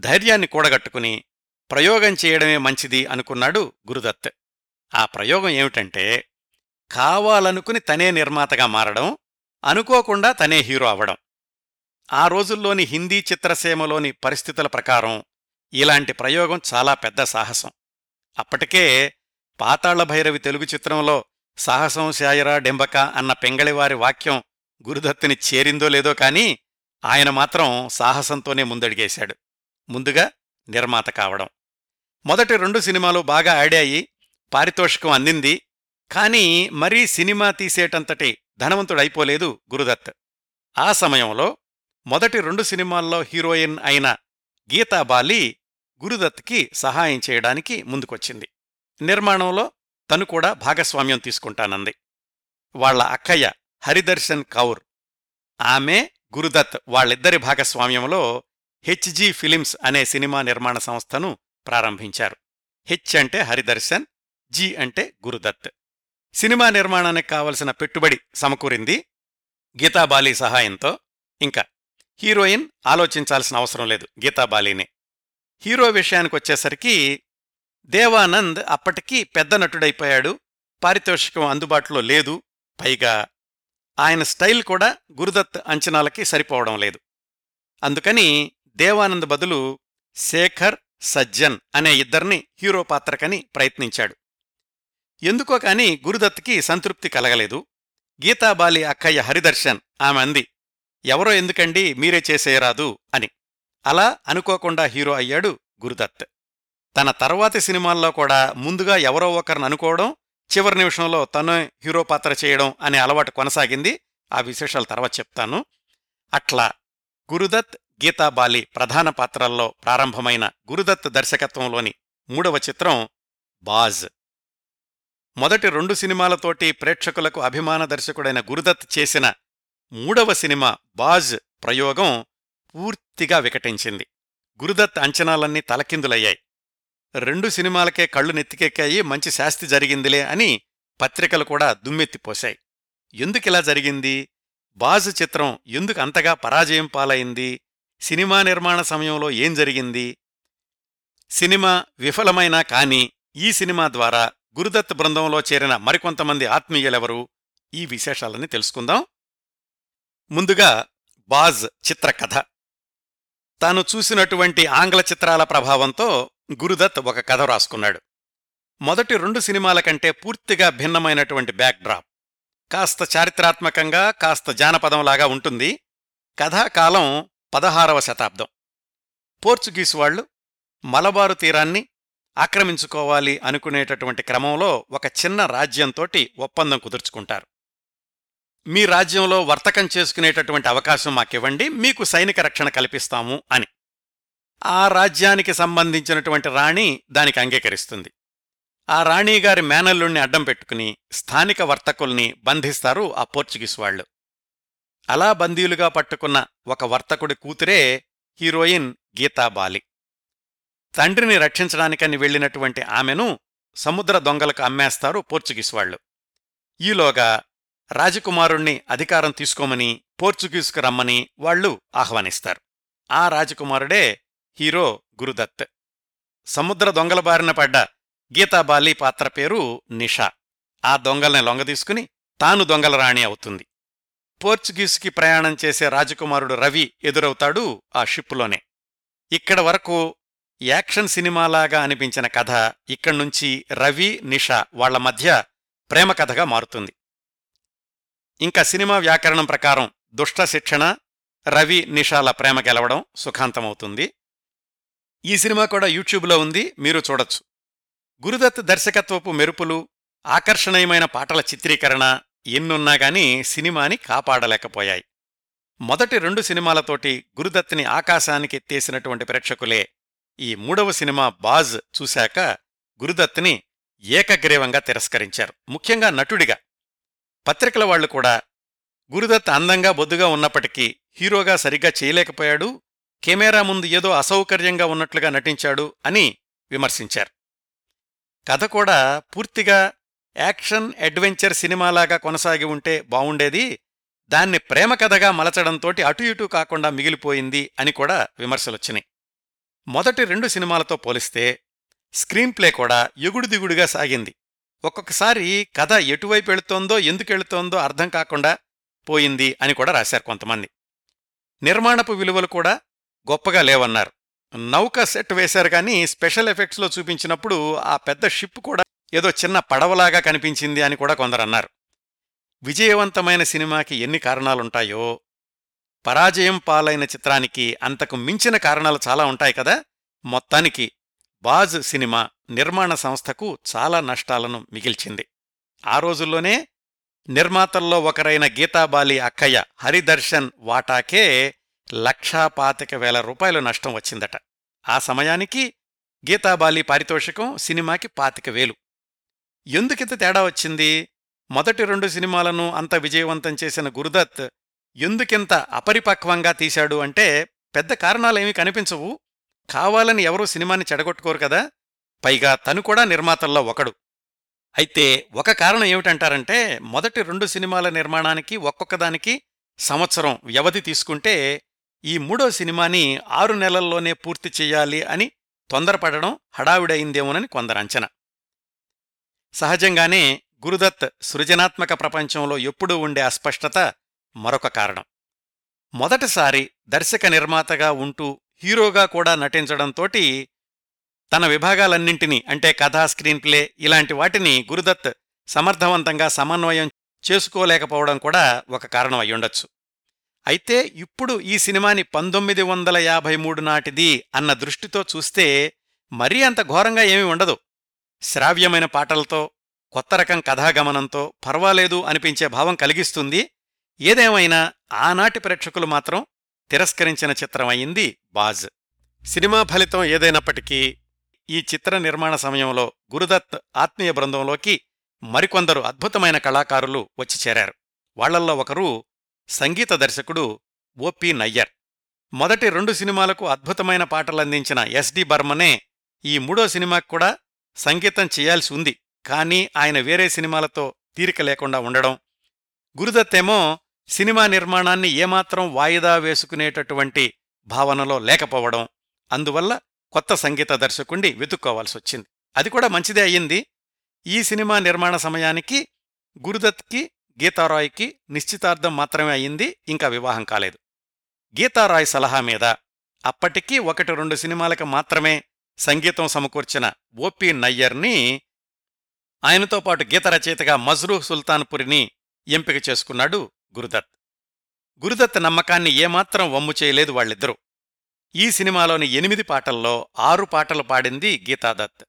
ధైర్యాన్ని కూడగట్టుకుని ప్రయోగం చేయడమే మంచిది అనుకున్నాడు గురుదత్. ఆ ప్రయోగం ఏమిటంటే, కావాలనుకుని తనే నిర్మాతగా మారడం, అనుకోకుండా తనే హీరో అవ్వడం. ఆ రోజుల్లోని హిందీ చిత్రసీమలోని పరిస్థితుల ప్రకారం ఇలాంటి ప్రయోగం చాలా పెద్ద సాహసం. అప్పటికే పాతాళభైరవి తెలుగు చిత్రంలో సాహసం శాయరా డెంబక అన్న పెంగళివారి వాక్యం గురుదత్తుని చేరిందో లేదో కానీ ఆయన మాత్రం సాహసంతోనే ముందడిగేశాడు. ముందుగా నిర్మాత కావడం. మొదటి రెండు సినిమాలు బాగా ఆడాయి, పారితోషికం అందింది. కానీ మరీ సినిమా తీసేటంతటి ధనవంతుడైపోలేదు గురుదత్. ఆ సమయంలో మొదటి రెండు సినిమాల్లో హీరోయిన్ అయిన గీతా బాలి గురుదత్కి సహాయం చేయడానికి ముందుకొచ్చింది. నిర్మాణంలో తను కూడా భాగస్వామ్యం తీసుకుంటానంది. వాళ్ల అక్కయ్య హరిదర్శన్ కౌర్, ఆమె గురుదత్ వాళ్ళిద్దరి భాగస్వామ్యంలో హెచ్జీ ఫిలిమ్స్ అనే సినిమా నిర్మాణ సంస్థను ప్రారంభించారు. హెచ్ అంటే హరిదర్శన్, జీ అంటే గురుదత్. సినిమా నిర్మాణానికి కావలసిన పెట్టుబడి సమకూరింది గీతాబాలి సహాయంతో. ఇంకా హీరోయిన్ ఆలోచించాల్సిన అవసరం లేదు, గీతాబాలినే. హీరో విషయానికొచ్చేసరికి దేవానంద్ అప్పటికీ పెద్ద నటుడైపోయాడు, పారితోషికం అందుబాటులో లేదు, పైగా ఆయన స్టైల్ కూడా గురుదత్ అంచనాలకి సరిపోవడం లేదు. అందుకని దేవానంద్ బదులు శేఖర్, సజ్జన్ అనే ఇద్దరిని హీరో పాత్రకని ప్రయత్నించాడు. ఎందుకో కాని గురుదత్కి సంతృప్తి కలగలేదు. గీతాబాలి అక్కయ్య హరిదర్శన్ ఆమె అంది, ఎవరో ఎందుకండి మీరే చేసేయరాదు అని. అలా అనుకోకుండా హీరో అయ్యాడు గురుదత్. తన తర్వాతి సినిమాల్లో కూడా ముందుగా ఎవరో ఒకరిని అనుకోవడం, చివరి నిమిషంలో తనే హీరో పాత్ర చేయడం అనే అలవాటు కొనసాగింది. ఆ విశేషాలు తర్వాత చెప్తాను. అట్లా గురుదత్ గీతాబాలి ప్రధాన పాత్రల్లో ప్రారంభమైన గురుదత్ దర్శకత్వంలోని మూడవ చిత్రం బాజ్. మొదటి రెండు సినిమాలతోటి ప్రేక్షకులకు అభిమాన దర్శకుడైన గురుదత్ చేసిన మూడవ సినిమా బాజ్ ప్రయోగం పూర్తిగా వికటించింది. గురుదత్ అంచనాలన్నీ తలకిందులయ్యాయి. రెండు సినిమాలకే కళ్ళు నెత్తికెక్కాయి, మంచి శాస్తి జరిగిందిలే అని పత్రికలు కూడా దుమ్మెత్తిపోశాయి. ఎందుకిలా జరిగింది? బాజ్ చిత్రం ఎందుకు అంతగా పరాజయం పాలైంది? సినిమా నిర్మాణ సమయంలో ఏం జరిగింది? సినిమా విఫలమైనా కానీ ఈ సినిమా ద్వారా గురుదత్ బృందంలో చేరిన మరికొంతమంది ఆత్మీయులెవరు? ఈ విశేషాలని తెలుసుకుందాం. ముందుగా బాజ్ చిత్రకథ. తాను చూసినటువంటి ఆంగ్ల చిత్రాల ప్రభావంతో గురుదత్ ఒక కథ రాసుకున్నాడు. మొదటి రెండు సినిమాల కంటే పూర్తిగా భిన్నమైనటువంటి బ్యాక్డ్రాప్, కాస్త చారిత్రాత్మకంగా కాస్త జానపదంలాగా ఉంటుంది. కథాకాలం పదహారవ శతాబ్దం. పోర్చుగీసు వాళ్లు మలబారు తీరాన్ని ఆక్రమించుకోవాలి అనుకునేటటువంటి క్రమంలో ఒక చిన్న రాజ్యంతోటి ఒప్పందం కుదుర్చుకుంటారు. మీ రాజ్యంలో వర్తకం చేసుకునేటటువంటి అవకాశం మాకివ్వండి, మీకు సైనిక రక్షణ కల్పిస్తాము అని. ఆ రాజ్యానికి సంబంధించినటువంటి రాణి దానికి అంగీకరిస్తుంది. ఆ రాణిగారి మేనల్లుణ్ణి అడ్డం పెట్టుకుని స్థానిక వర్తకుల్ని బంధిస్తారు ఆ పోర్చుగీస్ వాళ్లు. అలా బందీలుగా పట్టుకున్న ఒక వర్తకుడి కూతురే హీరోయిన్ గీతాబాలి. తండ్రిని రక్షించడానికని వెళ్లినటువంటి ఆమెను సముద్ర దొంగలకు అమ్మేస్తారు పోర్చుగీస్ వాళ్లు. ఈలోగా రాజకుమారుణ్ణి అధికారం తీసుకోమని, పోర్చుగీస్కు రమ్మని వాళ్లు ఆహ్వానిస్తారు. ఆ రాజకుమారుడే హీరో గురుదత్. సముద్ర దొంగల బారిన పడ్డ గీతాబాలి పాత్ర పేరు నిషా. ఆ దొంగల్ని లొంగదీసుకుని తాను దొంగల రాణి అవుతుంది. పోర్చుగీస్కి ప్రయాణం చేసే రాజకుమారుడు రవి ఎదురవుతాడు ఆ షిప్లోనే. ఇక్కడ వరకు యాక్షన్ సినిమాలాగా అనిపించిన కథ ఇక్కడ్నుంచి రవి నిషా వాళ్ల మధ్య ప్రేమ కథగా మారుతుంది. ఇంకా సినిమా వ్యాకరణం ప్రకారం దుష్ట శిక్షణ, రవి నిషాల ప్రేమ గెలవడం సుఖాంతమవుతుంది. ఈ సినిమా కూడా యూట్యూబ్లో ఉంది, మీరు చూడొచ్చు. గురుదత్ దర్శకత్వపు మెరుపులు, ఆకర్షణీయమైన పాటల చిత్రీకరణ ఎన్నున్నాగానీ సినిమాని కాపాడలేకపోయాయి. మొదటి రెండు సినిమాలతోటి గురుదత్ని ఆకాశానికి ఎత్తేసినటువంటి ప్రేక్షకులే ఈ మూడవ సినిమా బాజ్ చూశాక గురుదత్ని ఏకగ్రీవంగా తిరస్కరించారు, ముఖ్యంగా నటుడిగా. పత్రికల వాళ్లు కూడా గురుదత్ అందంగా బొద్దుగా ఉన్నప్పటికీ హీరోగా సరిగ్గా చేయలేకపోయాడు, కెమెరా ముందు ఏదో అసౌకర్యంగా ఉన్నట్లుగా నటించాడు అని విమర్శించారు. కథ కూడా పూర్తిగా యాక్షన్ అడ్వెంచర్ సినిమాలాగా కొనసాగి ఉంటే బావుండేది, దాన్ని ప్రేమ కథగా మలచడంతోటి అటు ఇటు కాకుండా మిగిలిపోయింది అని కూడా విమర్శలొచ్చినాయి. మొదటి రెండు సినిమాలతో పోలిస్తే స్క్రీన్ప్లే కూడా ఎగుడుదిగుడుగా సాగింది. ఒక్కొక్కసారి కథ ఎటువైపు వెళుతోందో ఎందుకెళుతోందో అర్థం కాకుండా పోయింది అని కూడా రాశారు కొంతమంది. నిర్మాణపు విలువలు కూడా గొప్పగా లేవన్నారు. నౌక సెట్ వేశారు కానీ స్పెషల్ ఎఫెక్ట్స్లో చూపించినప్పుడు ఆ పెద్ద షిప్ కూడా ఏదో చిన్న పడవలాగా కనిపించింది అని కూడా కొందరన్నారు. విజయవంతమైన సినిమాకి ఎన్ని కారణాలుంటాయో, పరాజయం పాలైన చిత్రానికి అంతకు మించిన కారణాలు చాలా ఉంటాయి కదా. మొత్తానికి బాజ్ సినిమా నిర్మాణ సంస్థకు చాలా నష్టాలను మిగిల్చింది. ఆ రోజుల్లోనే నిర్మాతల్లో ఒకరైన గీతాబాలి అక్కయ్య హరిదర్శన్ వాటాకే లక్షా పాతిక వేల రూపాయలు నష్టం వచ్చిందట. ఆ సమయానికి గీతాబాలి పారితోషికం సినిమాకి పాతిక వేలు. ఎందుకింత తేడా వచ్చింది? మొదటి రెండు సినిమాలను అంత విజయవంతం చేసిన గురుదత్ ఎందుకింత అపరిపక్వంగా తీశాడు అంటే పెద్ద కారణాలేమీ కనిపించవు. కావాలని ఎవరూ సినిమాని చెడగొట్టుకోరు కదా, పైగా తను కూడా నిర్మాతల్లో ఒకడు. అయితే ఒక కారణం ఏమిటంటారంటే, మొదటి రెండు సినిమాల నిర్మాణానికి ఒక్కొక్కదానికి సంవత్సరం వ్యవధి తీసుకుంటే ఈ మూడో సినిమాని ఆరు నెలల్లోనే పూర్తి చెయ్యాలి అని తొందరపడడం హడావిడైందేమోనని కొందరు అంచనా. సహజంగానే గురుదత్ సృజనాత్మక ప్రపంచంలో ఎప్పుడూ ఉండే అస్పష్టత మరొక కారణం. మొదటిసారి దర్శక నిర్మాతగా ఉంటూ హీరోగా కూడా నటించడంతోటి తన విభాగాలన్నింటినీ అంటే కథ, స్క్రీన్ప్లే ఇలాంటి వాటిని గురుదత్ సమర్థవంతంగా సమన్వయం చేసుకోలేకపోవడం కూడా ఒక కారణం అయ్యుండొచ్చు. అయితే ఇప్పుడు ఈ సినిమాని పంతొమ్మిది వందల యాభై మూడు నాటిది అన్న దృష్టితో చూస్తే మరీ అంత ఘోరంగా ఏమీ ఉండదు. శ్రావ్యమైన పాటలతో, కొత్త రకం కథాగమనంతో పర్వాలేదు అనిపించే భావం కలిగిస్తుంది. ఏదేమైనా ఆనాటి ప్రేక్షకులు మాత్రం తిరస్కరించిన చిత్రం అయింది బాజ్. సినిమా ఫలితం ఏదైనప్పటికీ ఈ చిత్ర నిర్మాణ సమయంలో గురుదత్ ఆత్మీయ బృందంలోకి మరికొందరు అద్భుతమైన కళాకారులు వచ్చి చేరారు. వాళ్లల్లో ఒకరు సంగీత దర్శకుడు ఓ పి నయ్యర్. మొదటి రెండు సినిమాలకు అద్భుతమైన పాటలందించిన ఎస్ డి బర్మనే ఈ మూడో సినిమాకు కూడా సంగీతం చేయాల్సి ఉంది. కానీ ఆయన వేరే సినిమాలతో తీరిక లేకుండా ఉండడం, గురుదత్తేమో సినిమా నిర్మాణాన్ని ఏమాత్రం వాయిదా వేసుకునేటటువంటి భావనలో లేకపోవడం, అందువల్ల కొత్త సంగీత దర్శకుణ్ణి వెతుక్కోవాల్సొచ్చింది. అది కూడా మంచిదే అయ్యింది. ఈ సినిమా నిర్మాణ సమయానికి గురుదత్కి గీతారాయ్కి నిశ్చితార్థం మాత్రమే అయింది, ఇంకా వివాహం కాలేదు. గీతారాయ్ సలహా మీద అప్పటికీ ఒకటి రెండు సినిమాలకు మాత్రమే సంగీతం సమకూర్చిన ఓ పి నయ్యర్ని, ఆయనతో పాటు గీతరచయితగా మజ్రూహ్ సుల్తాన్పురిని ఎంపిక చేసుకున్నాడు గురుదత్. గురుదత్ నమ్మకాన్ని ఏమాత్రం వమ్ము చేయలేదు వాళ్ళిద్దరూ. ఈ సినిమాలోని ఎనిమిది పాటల్లో ఆరు పాటలు పాడింది గీతాదత్.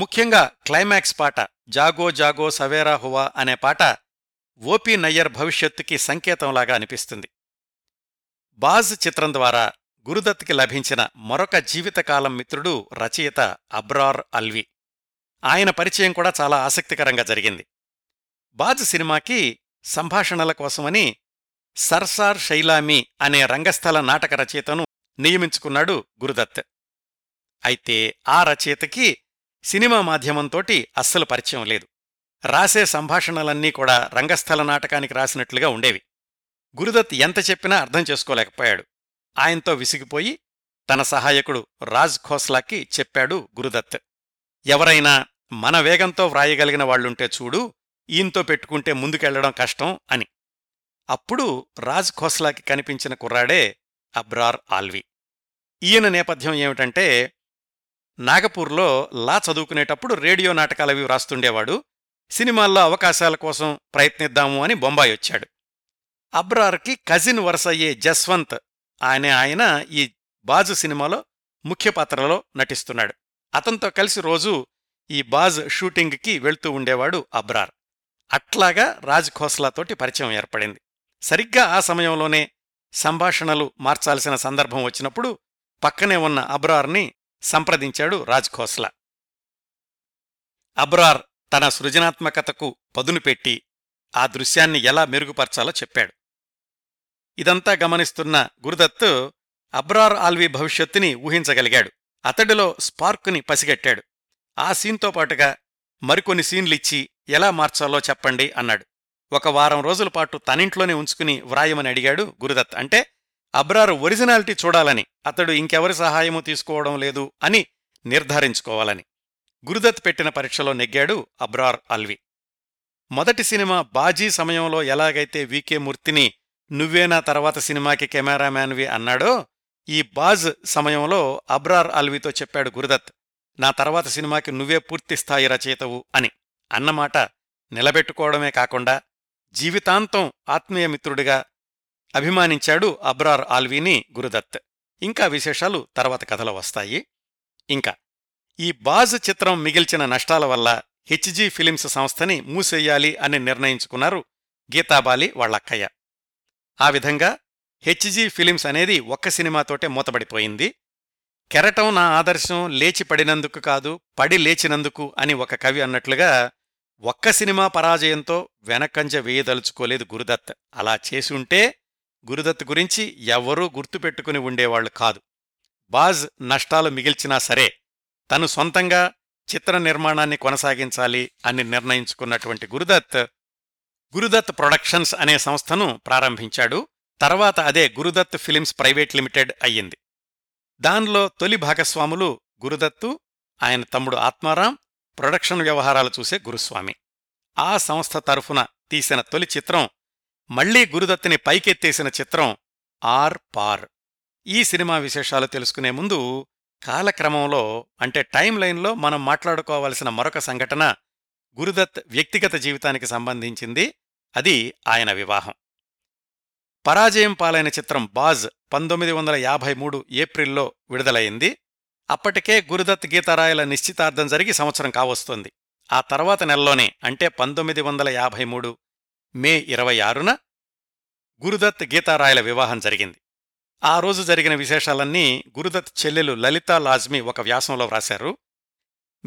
ముఖ్యంగా క్లైమాక్స్ పాట జాగో జాగో సవేరా హువా అనే పాట ఓ పి నయ్యర్ భవిష్యత్తుకి సంకేతంలాగా అనిపిస్తుంది. బాజ్ చిత్రం ద్వారా గురుదత్కి లభించిన మరొక జీవితకాలం మిత్రుడు రచయిత అబ్రార్ అల్వి. ఆయన పరిచయం కూడా చాలా ఆసక్తికరంగా జరిగింది. బాజ్ సినిమాకి సంభాషణల కోసమని సర్సార్ శైలామి అనే రంగస్థల నాటక రచయితను నియమించుకున్నాడు గురుదత్. అయితే ఆ రచయితకి సినిమా మాధ్యమంతోటి అస్సలు పరిచయం లేదు. రాసే సంభాషణలన్నీ కూడా రంగస్థల నాటకానికి రాసినట్లుగా ఉండేవి. గురుదత్ ఎంత చెప్పినా అర్థం చేసుకోలేకపోయాడు. ఆయనతో విసిగిపోయి తన సహాయకుడు రాజ్ ఖోస్లాకి చెప్పాడు గురుదత్, ఎవరైనా మన వేగంతో వ్రాయగలిగిన వాళ్ళుంటే చూడు, ఈయంతో పెట్టుకుంటే ముందుకెళ్లడం కష్టం అని. అప్పుడు రాజ్ ఖోస్లాకి కనిపించిన కుర్రాడే అబ్రార్ ఆల్వి. ఈయన నేపథ్యం ఏమిటంటే, నాగపూర్లో లా చదువుకునేటప్పుడు రేడియో నాటకాలవి వ్రాస్తుండేవాడు. సినిమాల్లో అవకాశాల కోసం ప్రయత్నిద్దాము అని బొంబాయి వచ్చాడు. అబ్రార్కి కజిన్ వరుస అయ్యే జస్వంత్ అనే ఆయన ఈ బాజు సినిమాలో ముఖ్య పాత్రలో నటిస్తున్నాడు. అతనితో కలిసి రోజు ఈ బాజ్ షూటింగ్కి వెళ్తూ ఉండేవాడు అబ్రార్. అట్లాగా రాజ్ ఖోస్లాతోటి పరిచయం ఏర్పడింది. సరిగ్గా ఆ సమయంలోనే సంభాషణలు మార్చాల్సిన సందర్భం వచ్చినప్పుడు పక్కనే ఉన్న అబ్రార్ని సంప్రదించాడు రాజ్ ఖోస్లా. అబ్రార్ తన సృజనాత్మకతకు పదును పెట్టి ఆ దృశ్యాన్ని ఎలా మెరుగుపర్చాలో చెప్పాడు. ఇదంతా గమనిస్తున్న గురుదత్ అబ్రార్ ఆల్వి భవిష్యత్తుని ఊహించగలిగాడు. అతడిలో స్పార్కుని పసిగట్టాడు. ఆ సీన్తో పాటుగా మరికొన్ని సీన్లిచ్చి ఎలా మార్చాలో చెప్పండి అన్నాడు. ఒక వారం రోజుల పాటు తనింట్లోనే ఉంచుకుని వ్రాయమని అడిగాడు గురుదత్. అంటే అబ్రార్ ఒరిజినాలిటీ చూడాలని, అతడు ఇంకెవరి సహాయమూ తీసుకోవడం లేదు అని నిర్ధారించుకోవాలని గురుదత్ పెట్టిన పరీక్షలో నెగ్గాడు అబ్రార్ అల్వి. మొదటి సినిమా బాజీ సమయంలో ఎలాగైతే వి కే మూర్తిని నువ్వేనా తర్వాత సినిమాకి కెమెరామ్యాన్వి అన్నాడో, ఈ బాజ్ సమయంలో అబ్రార్ అల్వితో చెప్పాడు గురుదత్, నా తర్వాత సినిమాకి నువ్వే పూర్తిస్థాయి రచయితవు అని. అన్నమాట నిలబెట్టుకోవడమే కాకుండా జీవితాంతం ఆత్మీయమిత్రుడిగా అభిమానించాడు అబ్రార్ ఆల్వీని గురుదత్. ఇంకా విశేషాలు తర్వాత కథలో వస్తాయి. ఇంకా ఈ బాజ్ చిత్రం మిగిల్చిన నష్టాల వల్ల హెచ్జీ ఫిలిమ్స్ సంస్థని మూసేయాలి అని నిర్ణయించుకున్నారు గీతాబాలి వాళ్ళక్కయ్య. ఆ విధంగా హెచ్జీ ఫిలిమ్స్ అనేది ఒక్క సినిమాతోటే మూతబడిపోయింది. కెరటం నా ఆదర్శం లేచి పడినందుకు కాదు, పడి లేచినందుకు అని ఒక కవి అన్నట్లుగా ఒక్క సినిమా పరాజయంతో వెనకంజ వేయదలుచుకోలేదు గురుదత్. అలా చేసి ఉంటే గురుదత్ గురించి ఎవ్వరూ గుర్తుపెట్టుకుని ఉండేవాళ్లు కాదు. బాజ్ నష్టాలు మిగిల్చినా సరే తను సొంతంగా చిత్ర నిర్మాణాన్ని కొనసాగించాలి అని నిర్ణయించుకున్నటువంటి గురుదత్ గురుదత్ ప్రొడక్షన్స్ అనే సంస్థను ప్రారంభించాడు. తర్వాత అదే గురుదత్ ఫిలిమ్స్ ప్రైవేట్ లిమిటెడ్ అయ్యింది. దానిలో తొలి భాగస్వాములు గురుదత్తు, ఆయన తమ్ముడు ఆత్మారాం, ప్రొడక్షన్ వ్యవహారాలు చూసే గురుస్వామి. ఆ సంస్థ తరఫున తీసిన తొలి చిత్రం, మళ్లీ గురుదత్తుని పైకెత్తేసిన చిత్రం ఆర్ పార్. ఈ సినిమా విశేషాలు తెలుసుకునే ముందు కాలక్రమంలో అంటే టైం లైన్లో మనం మాట్లాడుకోవాల్సిన మరొక సంఘటన గురుదత్ వ్యక్తిగత జీవితానికి సంబంధించింది. అది ఆయన వివాహం. పరాజయం పాలైన చిత్రం బాజ్ పంతొమ్మిది వందల యాభై మూడు ఏప్రిల్లో విడుదలయింది. అప్పటికే గురుదత్ గీతారాయల నిశ్చితార్థం జరిగి సంవత్సరం కావస్తోంది. ఆ తర్వాత నెలలోనే అంటే పంతొమ్మిది వందల యాభై మూడు మే ఇరవై ఆరున గురుదత్ గీతారాయల వివాహం జరిగింది. ఆ రోజు జరిగిన విశేషాలన్నీ గురుదత్ చెల్లెలు లలితా లాజ్మీ ఒక వ్యాసంలో వ్రాశారు.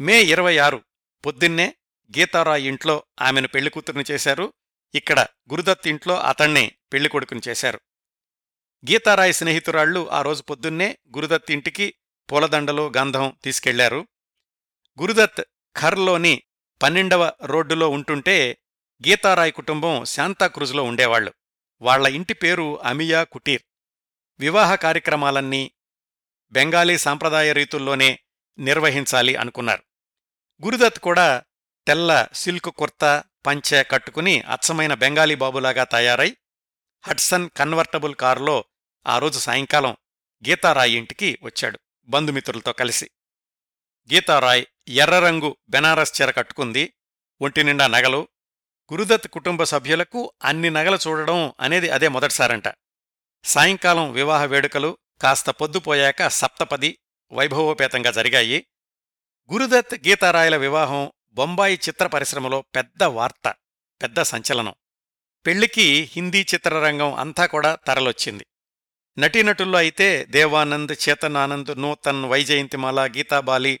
మే ఇరవై ఆరు పొద్దున్నే గీతారాయ్ ఇంట్లో ఆమెను పెళ్లికూతురుని చేశారు. ఇక్కడ గురుదత్ ఇంట్లో అతణ్ణే పెళ్లికొడుకుని చేశారు. గీతారాయ్ స్నేహితురాళ్లు ఆ రోజు పొద్దున్నే గురుదత్ ఇంటికి పూలదండలో గంధం తీసుకెళ్లారు. గురుదత్ ఖర్లోని పన్నెండవ రోడ్డులో ఉంటుంటే గీతారాయ్ కుటుంబం శాంతాక్రూజ్లో ఉండేవాళ్లు. వాళ్ల ఇంటి పేరు అమియా కుటీర్. వివాహ కార్యక్రమాలన్నీ బెంగాలీ సాంప్రదాయ రీతుల్లోనే నిర్వహించాలి అనుకున్నారు. గురుదత్ కూడా తెల్ల సిల్క్ కుర్తా పంచె కట్టుకుని అచ్చమైన బెంగాలీ బాబులాగా తయారై హడ్సన్ కన్వర్టబుల్ కారులో ఆ రోజు సాయంకాలం గీతారాయ్ ఇంటికి వచ్చాడు బంధుమిత్రులతో కలిసి. గీతారాయ్ ఎర్రరంగు బెనారస్ చీర కట్టుకుంది, ఒంటినిండా నగలు. గురుదత్ కుటుంబ సభ్యులకు అన్ని నగలు చూడడం అనేది అదే మొదటిసారంట. సాయంకాలం వివాహ వేడుకలు కాస్త పొద్దుపోయాక సప్తపది వైభవోపేతంగా జరిగాయి. గురుదత్ గీతారాయ్ల వివాహం బొంబాయి చిత్ర పరిశ్రమలో పెద్ద వార్త, పెద్ద సంచలనం. పెళ్లికి హిందీ చిత్రరంగం అంతా కూడా తరలొచ్చింది. నటీనటుల్లో అయితే దేవానంద్, చేతన్ ఆనంద్, నూతన్, వైజయంతిమాల, గీతాబాలి,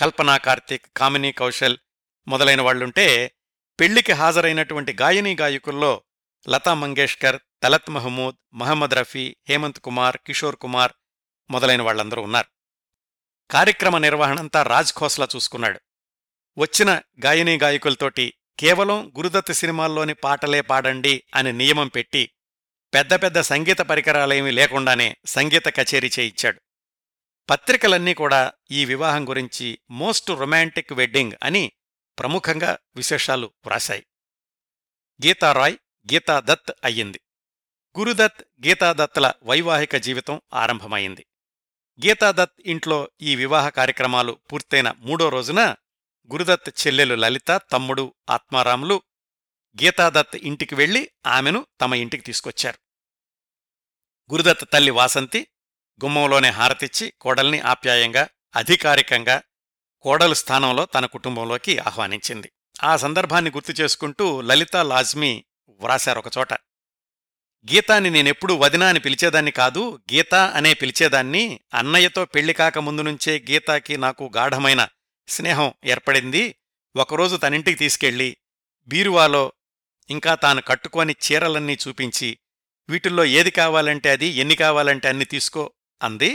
కల్పనా కార్తిక్, కామినీ కౌశల్ మొదలైన వాళ్లుంటే, పెళ్లికి హాజరైనటువంటి గాయనీ గాయకుల్లో లతా మంగేష్కర్, తలత్ మహమూద్, మహమ్మద్ రఫీ, హేమంత్ కుమార్, కిషోర్ కుమార్ మొదలైన వాళ్లందరూ ఉన్నారు. కార్యక్రమ నిర్వహణంతా రాజ్ ఖోస్లా చూసుకున్నాడు. వచ్చిన గాయనీ గాయకులతోటి కేవలం గురుదత్ సినిమాల్లోని పాటలే పాడండి అని నియమం పెట్టి పెద్ద పెద్ద సంగీత పరికరాలేమీ లేకుండానే సంగీత కచేరీ చేయించాడు. పత్రికలన్నీ కూడా ఈ వివాహం గురించి మోస్ట్ రొమాంటిక్ వెడ్డింగ్ అని ప్రముఖంగా విశేషాలు వ్రాశాయి. గీతారాయ్ గీతా దత్ అయ్యింది. గురుదత్ గీతాదత్తుల వైవాహిక జీవితం ఆరంభమైంది. గీతాదత్ ఇంట్లో ఈ వివాహ కార్యక్రమాలు పూర్తయిన మూడో రోజున గురుదత్ చెల్లెలు లలిత, తమ్ముడు ఆత్మారాములు గీతాదత్ ఇంటికి వెళ్లి ఆమెను తమ ఇంటికి తీసుకొచ్చారు. గురుదత్ తల్లి వాసంతి గుమ్మంలోనే హారతిచ్చి కోడల్ని ఆప్యాయంగా, అధికారికంగా కోడలు స్థానంలో తన కుటుంబంలోకి ఆహ్వానించింది. ఆ సందర్భాన్ని గుర్తు చేసుకుంటూ లలితా లాజ్మీ వ్రాశారొకచోట, గీతాని నేనెప్పుడూ వదినా అని పిలిచేదాన్ని కాదు, గీతా అనే పిలిచేదాన్ని. అన్నయ్యతో పెళ్లి కాక ముందు నుంచే గీతాకి నాకు గాఢమైన స్నేహం ఏర్పడింది. ఒకరోజు తనింటికి తీసుకెళ్లి బీరువాలో ఇంకా తాను కట్టుకోని చీరలన్నీ చూపించి, వీటిల్లో ఏది కావాలంటే అది, ఎన్ని కావాలంటే అన్ని తీసుకో అంది.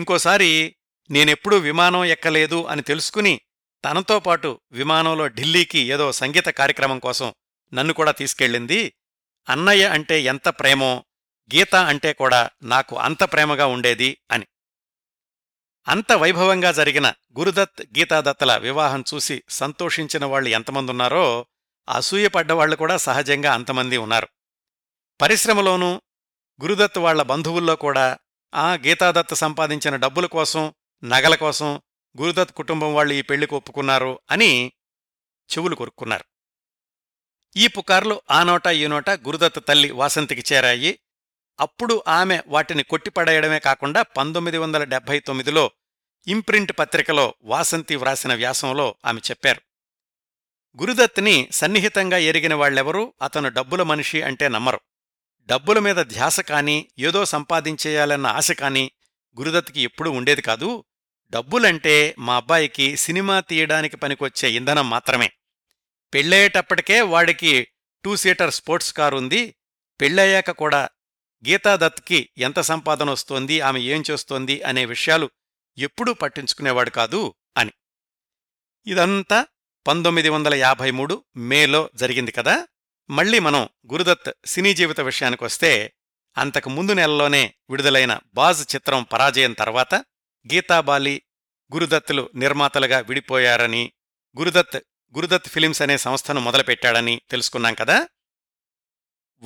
ఇంకోసారి నేనెప్పుడూ విమానం ఎక్కలేదు అని తెలుసుకుని తనతో పాటు విమానంలో ఢిల్లీకి ఏదో సంగీత కార్యక్రమం కోసం నన్ను కూడా తీసుకెళ్ళింది. అన్నయ్య అంటే ఎంత ప్రేమో గీత అంటే కూడా నాకు అంత ప్రేమగా ఉండేది అని. అంత వైభవంగా జరిగిన గురుదత్ గీతాదత్తల వివాహం చూసి సంతోషించిన వాళ్లు ఎంతమందున్నారో అసూయపడ్డవాళ్లు కూడా సహజంగా అంతమంది ఉన్నారు. పరిశ్రమలోనూ గురుదత్ వాళ్ల బంధువుల్లో కూడా ఆ గీతాదత్ సంపాదించిన డబ్బుల కోసం, నగల కోసం గురుదత్ కుటుంబం వాళ్లు ఈ పెళ్లికి ఒప్పుకున్నారు అని చెవులు కొరుక్కున్నారు. ఈ పుకార్లు ఆ నోటా ఈ నోటా గురుదత్ తల్లి వాసంతికి చేరాయి. అప్పుడు ఆమె వాటిని కొట్టిపడేయడమే కాకుండా పంతొమ్మిది వందల డెబ్బై తొమ్మిదిలో ఇంప్రింట్ పత్రికలో వాసంతి వ్రాసిన వ్యాసంలో ఆమె చెప్పారు, గురుదత్ని సన్నిహితంగా ఎరిగిన వాళ్లెవరూ అతను డబ్బుల మనిషి అంటే నమ్మరు. డబ్బుల మీద ధ్యాస కానీ, ఏదో సంపాదించేయాలన్న ఆశ కానీ గురుదత్కి ఎప్పుడూ ఉండేది కాదు. డబ్బులంటే మా అబ్బాయికి సినిమా తీయడానికి పనికొచ్చే ఇంధనం మాత్రమే. పెళ్ళయ్యేటప్పటికే వాడికి టూ సీటర్ స్పోర్ట్స్ కారుంది. పెళ్ళయ్యాక కూడా గీతాదత్కి ఎంత సంపాదన వస్తోంది, ఆమె ఏం చేస్తోంది అనే విషయాలు ఎప్పుడూ పట్టించుకునేవాడు కాదు అని. ఇదంతా పంతొమ్మిది వందల యాభై మూడు మేలో జరిగింది కదా. మళ్లీ మనం గురుదత్ సినీ జీవిత విషయానికొస్తే, అంతకు ముందు నెలలోనే విడుదలైన బాజ్ చిత్రం పరాజయం తర్వాత గీతాబాలి గురుదత్తులు నిర్మాతలుగా విడిపోయారని, గురుదత్ గురుదత్ ఫిలిమ్స్ అనే సంస్థను మొదలుపెట్టాడని తెలుసుకున్నాం కదా.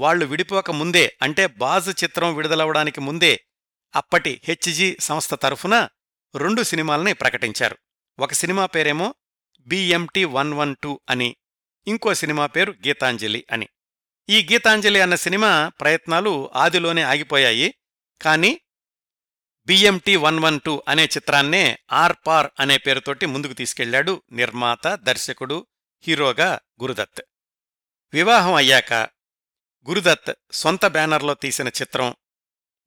వాళ్లు విడిపోక ముందే, అంటే బాజ్ చిత్రం విడుదలవడానికి ముందే అప్పటి హెచ్జీ సంస్థ తరఫున రెండు సినిమాల్ని ప్రకటించారు. ఒక సినిమా పేరేమో బిఎంటీ వన్ వన్ టూ అని, ఇంకో సినిమా పేరు గీతాంజలి అని. ఈ గీతాంజలి అన్న సినిమా ప్రయత్నాలు ఆదిలోనే ఆగిపోయాయి. కానీ బిఎంటీ వన్ వన్ టూ అనే చిత్రాన్నే ఆర్ పార్ అనే పేరుతోటి ముందుకు తీసుకెళ్లాడు నిర్మాత, దర్శకుడు, హీరోగా గురుదత్. వివాహం అయ్యాక గురుదత్ సొంత బ్యానర్లో తీసిన చిత్రం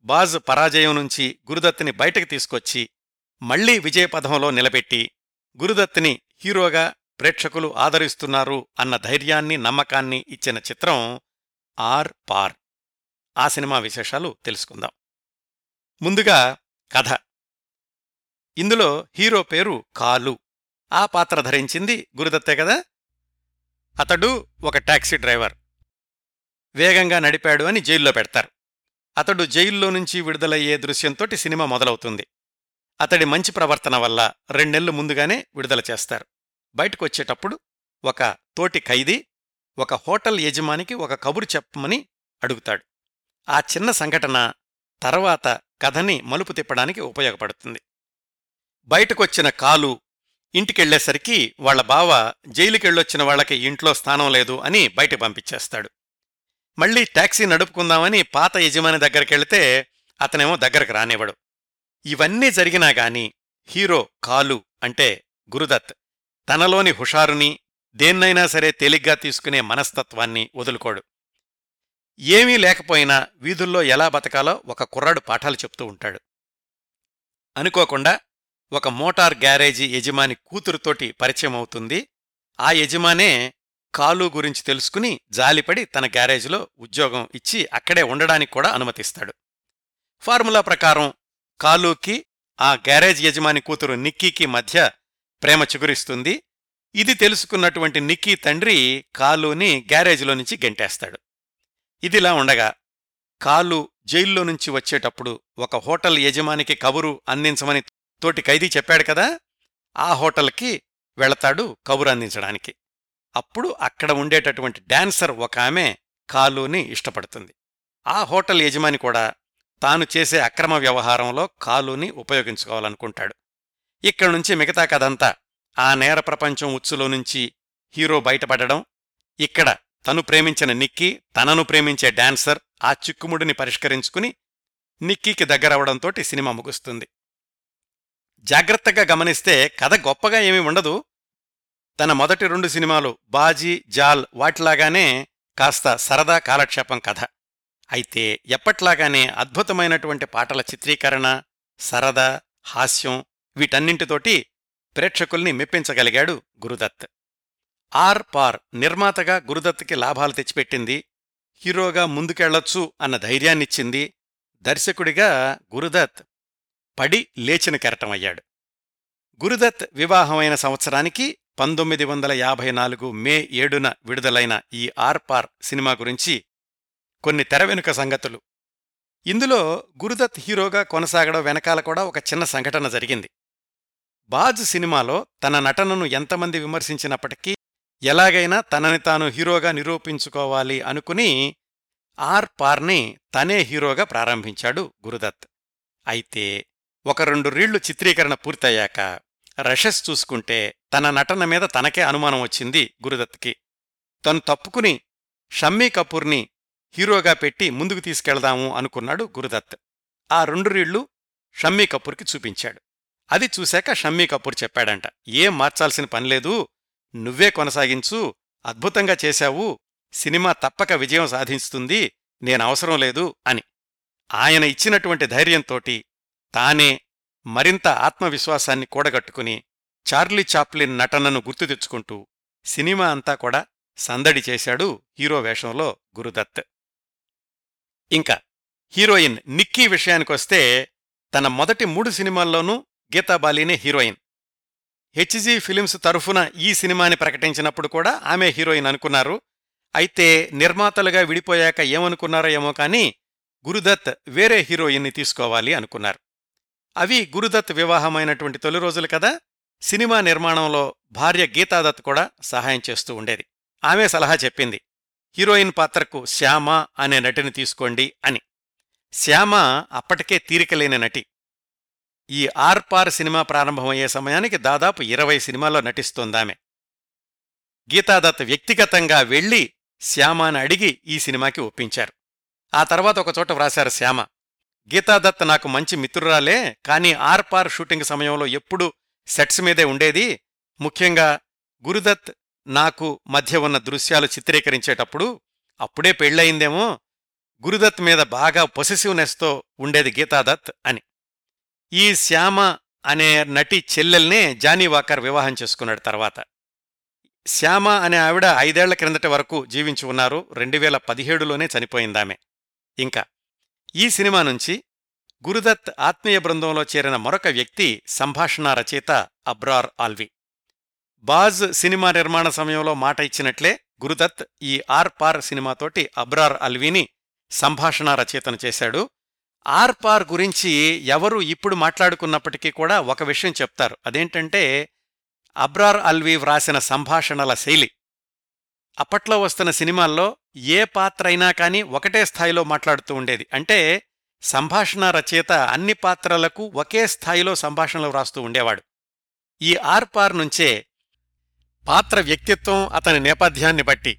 బాజ్ పరాజయం నుంచి గురుదత్ని బయటకు తీసుకొచ్చి మళ్లీ విజయపథంలో నిలబెట్టి గురుదత్ని హీరోగా ప్రేక్షకులు ఆదరిస్తున్నారు అన్న ధైర్యాన్ని, నమ్మకాన్ని ఇచ్చిన చిత్రం ఆర్ పార్. ఆ సినిమా విశేషాలు తెలుసుకుందాం. ముందుగా కథ. ఇందులో హీరో పేరు కాలు. ఆ పాత్ర ధరించింది గురుదత్తే కదా. అతడు ఒక టాక్సీ డ్రైవర్. వేగంగా నడిపాడు అని జైల్లో పెడతారు. అతడు జైల్లో నుంచి విడుదలయ్యే దృశ్యంతోటి సినిమా మొదలవుతుంది. అతడి మంచి ప్రవర్తన వల్ల రెండెళ్లు ముందుగానే విడుదల చేస్తారు. బయటకొచ్చేటప్పుడు ఒక తోటి ఖైదీ ఒక హోటల్ యజమానికి ఒక కబురు చెప్పమని అడుగుతాడు. ఆ చిన్న సంఘటన తర్వాత కథని మలుపు తిప్పడానికి ఉపయోగపడుతుంది. బయటకొచ్చిన కాలు ఇంటికెళ్లేసరికి వాళ్ల బావ జైలుకెళ్ళొచ్చిన వాళ్ళకి ఇంట్లో స్థానం లేదు అని బయట పంపించేస్తాడు. మళ్లీ టాక్సీ నడుపుకుందామని పాత యజమాని దగ్గరికెళ్తే అతనేమో దగ్గరకు రానివ్వడు. ఇవన్నీ జరిగినా గాని హీరో కాలు అంటే గురుదత్ తనలోని హుషారుని, దేన్నైనా సరే తేలిగ్గా తీసుకునే మనస్తత్వాన్ని వదులుకోడు. ఏమీ లేకపోయినా వీధుల్లో ఎలా బతకాలో ఒక కుర్రాడు పాఠాలు చెప్తూ ఉంటాడు. అనుకోకుండా ఒక మోటార్ గ్యారేజీ యజమాని కూతురుతోటి పరిచయం అవుతుంది. ఆ యజమానే కాలు గురించి తెలుసుకుని జాలిపడి తన గ్యారేజీలో ఉద్యోగం ఇచ్చి అక్కడే ఉండడానికి కూడా అనుమతిస్తాడు. ఫార్ములా ప్రకారం కాలుకి ఆ గ్యారేజ్ యజమాని కూతురు నిక్కీకి మధ్య ప్రేమ చిగురిస్తుంది. ఇది తెలుసుకున్నటువంటి నిక్కీ తండ్రి కాలుని గ్యారేజీలో నుంచి గెంటేస్తాడు. ఇదిలా ఉండగా కాలు జైల్లో నుంచి వచ్చేటప్పుడు ఒక హోటల్ యజమానికి కబురు అందించమని తోటి ఖైదీ చెప్పాడు కదా, ఆ హోటల్కి వెళతాడు కబురు అందించడానికి. అప్పుడు అక్కడ ఉండేటటువంటి డాన్సర్ ఒక ఆమె కాలుని ఇష్టపడుతుంది. ఆ హోటల్ యజమాని కూడా తాను చేసే అక్రమ వ్యవహారంలో కాలుని ఉపయోగించుకోవాలనుకుంటాడు. ఇక్కడి నుంచి మిగతా కథంతా ఆ నేర ప్రపంచం ఉచ్చులో నుంచి హీరో బయటపడడం, ఇక్కడ తను ప్రేమించిన నిక్కీ తనను ప్రేమించే డాన్సర్ ఆ చిక్కుముడిని పరిష్కరించుకుని నిక్కీకి దగ్గరవడంతో సినిమా ముగుస్తుంది. జాగ్రత్తగా గమనిస్తే కథ గొప్పగా ఏమీ ఉండదు. తన మొదటి రెండు సినిమాలు బాజీ, జాల్ వాటిలాగానే కాస్త సరదా కాలక్షేపం కథ. అయితే ఎప్పట్లాగానే అద్భుతమైనటువంటి పాటల చిత్రీకరణ, సరదా, హాస్యం వీటన్నింటితోటి ప్రేక్షకుల్ని మెప్పించగలిగాడు గురుదత్. ఆర్ పార్ నిర్మాతగా గురుదత్కి లాభాలు తెచ్చిపెట్టింది, హీరోగా ముందుకెళ్లొచ్చు అన్న ధైర్యాన్నిచ్చింది, దర్శకుడిగా గురుదత్ పడి లేచిన కెరటమయ్యాడు. గురుదత్ వివాహమైన సంవత్సరానికి పంతొమ్మిది వందల యాభై నాలుగు మే ఏడున విడుదలైన ఈ ఆర్ పార్ సినిమా గురించి కొన్ని తెరవెనుక సంగతులు. ఇందులో గురుదత్ హీరోగా కొనసాగడం వెనకాల కూడా ఒక చిన్న సంఘటన జరిగింది. బాజ్ సినిమాలో తన నటనను ఎంతమంది విమర్శించినప్పటికీ ఎలాగైనా తనని తాను హీరోగా నిరూపించుకోవాలి అనుకుని ఆర్ పార్ని తనే హీరోగా ప్రారంభించాడు గురుదత్. అయితే ఒక రెండు రీళ్లు చిత్రీకరణ పూర్తయ్యాక రషెస్ చూసుకుంటే తన నటన మీద తనకే అనుమానం వచ్చింది గురుదత్కి. తను తప్పుకుని షమ్మీ కపూర్ని హీరోగా పెట్టి ముందుకు తీసుకెళ్దాము అనుకున్నాడు గురుదత్. ఆ రెండు రీళ్లు షమ్మీ కపూర్కి చూపించాడు. అది చూశాక షమ్మీ కపూర్ చెప్పాడంట, ఏం మార్చాల్సిన పనిలేదు, నువ్వే కొనసాగించు, అద్భుతంగా చేశావు, సినిమా తప్పక విజయం సాధిస్తుంది, నేనవసరం లేదు అని. ఆయన ఇచ్చినటువంటి ధైర్యంతోటి తానే మరింత ఆత్మవిశ్వాసాన్ని కూడగట్టుకుని చార్లీ చాప్లిన్ నటనను గుర్తు తెచ్చుకుంటూ సినిమా అంతా కూడా సందడి చేశాడు హీరో వేషంలో గురుదత్. ఇంకా హీరోయిన్ నిక్కీ విషయానికొస్తే తన మొదటి మూడు సినిమాల్లోనూ గీతాబాలీనే హీరోయిన్. హెచ్జీ ఫిలిమ్స్ తరఫున ఈ సినిమాని ప్రకటించినప్పుడు కూడా ఆమె హీరోయిన్ అనుకున్నారు. అయితే నిర్మాతలుగా విడిపోయాక ఏమనుకున్నారో ఏమో కానీ గురుదత్ వేరే హీరోయిన్ని తీసుకోవాలి అనుకున్నారు. అవి గురుదత్ వివాహమైనటువంటి తొలి రోజులు కదా. సినిమా నిర్మాణంలో భార్య గీతాదత్ కూడా సహాయం చేస్తూ ఉండేది. ఆమె సలహా చెప్పింది, హీరోయిన్ పాత్రకు శ్యామ అనే నటిని తీసుకోండి అని. శ్యామ అప్పటికే తీరికలేని నటి. ఈ ఆర్ పార్ సినిమా ప్రారంభమయ్యే సమయానికి దాదాపు ఇరవై సినిమాల్లో నటిస్తోందామె. గీతాదత్ వ్యక్తిగతంగా వెళ్లి శ్యామాని అడిగి ఈ సినిమాకి ఒప్పించారు. ఆ తర్వాత ఒకచోట వ్రాశారు శ్యామ, గీతాదత్ నాకు మంచి మిత్రురాలే, కానీ ఆర్ పార్ షూటింగ్ సమయంలో ఎప్పుడూ సెట్స్ మీదే ఉండేది. ముఖ్యంగా గురుదత్ నాకు మధ్య ఉన్న దృశ్యాలు చిత్రీకరించేటప్పుడు, అప్పుడే పెళ్లయిందేమో, గురుదత్ మీద బాగా పొసెసివ్నెస్తో ఉండేది గీతాదత్ అని. ఈ శ్యామ అనే నటి చెల్లెల్నే జానీ వాకర్ వివాహం చేసుకున్నాడు. తర్వాత శ్యామ అనే ఆవిడ ఐదేళ్ల క్రిందటి వరకు జీవించి ఉన్నారు. రెండు వేల పదిహేడులోనే చనిపోయిందామె. ఇంకా ఈ సినిమా నుంచి గురుదత్ ఆత్మీయ బృందంలో చేరిన మరొక వ్యక్తి సంభాషణ రచయిత అబ్రార్ ఆల్వి. బాజ్ సినిమా నిర్మాణ సమయంలో మాట ఇచ్చినట్లే గురుదత్ ఈ ఆర్ పార్ సినిమాతోటి అబ్రార్ అల్వీని సంభాషణ రచయితను చేశాడు. ఆర్ పార్ గురించి ఎవరు ఇప్పుడు మాట్లాడుకున్నప్పటికీ కూడా ఒక విషయం చెప్తారు. అదేంటంటే, అబ్రార్ అల్వీ వ్రాసిన సంభాషణల శైలి. అప్పట్లో వస్తున్న సినిమాల్లో ఏ పాత్రైనా కానీ ఒకటే స్థాయిలో మాట్లాడుతూ ఉండేది. అంటే సంభాషణ రచయిత అన్ని పాత్రలకు ఒకే స్థాయిలో సంభాషణలు వ్రాస్తూ ఉండేవాడు. ఈ ఆర్ పార్ నుంచే పాత్ర వ్యక్తిత్వం, అతని నేపథ్యాన్ని బట్టి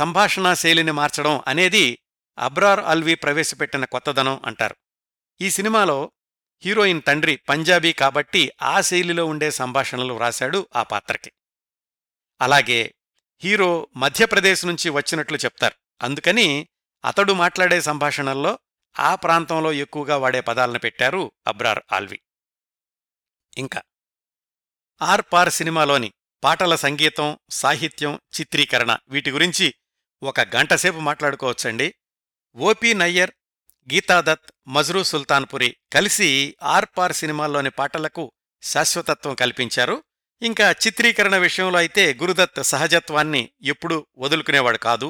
సంభాషణా శైలిని మార్చడం అనేది అబ్రార్ అల్వీ ప్రవేశపెట్టిన కొత్తదనం అంటారు. ఈ సినిమాలో హీరోయిన్ తండ్రి పంజాబీ కాబట్టి ఆ శైలిలో ఉండే సంభాషణలు వ్రాశాడు ఆ పాత్రకి. అలాగే హీరో మధ్యప్రదేశ్ నుంచి వచ్చినట్లు చెప్తారు. అందుకని అతడు మాట్లాడే సంభాషణల్లో ఆ ప్రాంతంలో ఎక్కువగా వాడే పదాలను పెట్టారు అబ్రార్ ఆల్వి. ఇంకా ఆర్ పార్ సినిమాలోని పాటల సంగీతం, సాహిత్యం, చిత్రీకరణ, వీటి గురించి ఒక గంటసేపు మాట్లాడుకోవచ్చండి. ఓపీ నయ్యర్, గీతాదత్, మజ్రూ సుల్తాన్పురి కలిసి ఆర్ పార్ సినిమాల్లోని పాటలకు శాశ్వతత్వం కల్పించారు. ఇంకా చిత్రీకరణ విషయంలో అయితే గురుదత్ సహజత్వాన్ని ఎప్పుడూ వదులుకునేవాడు కాదు.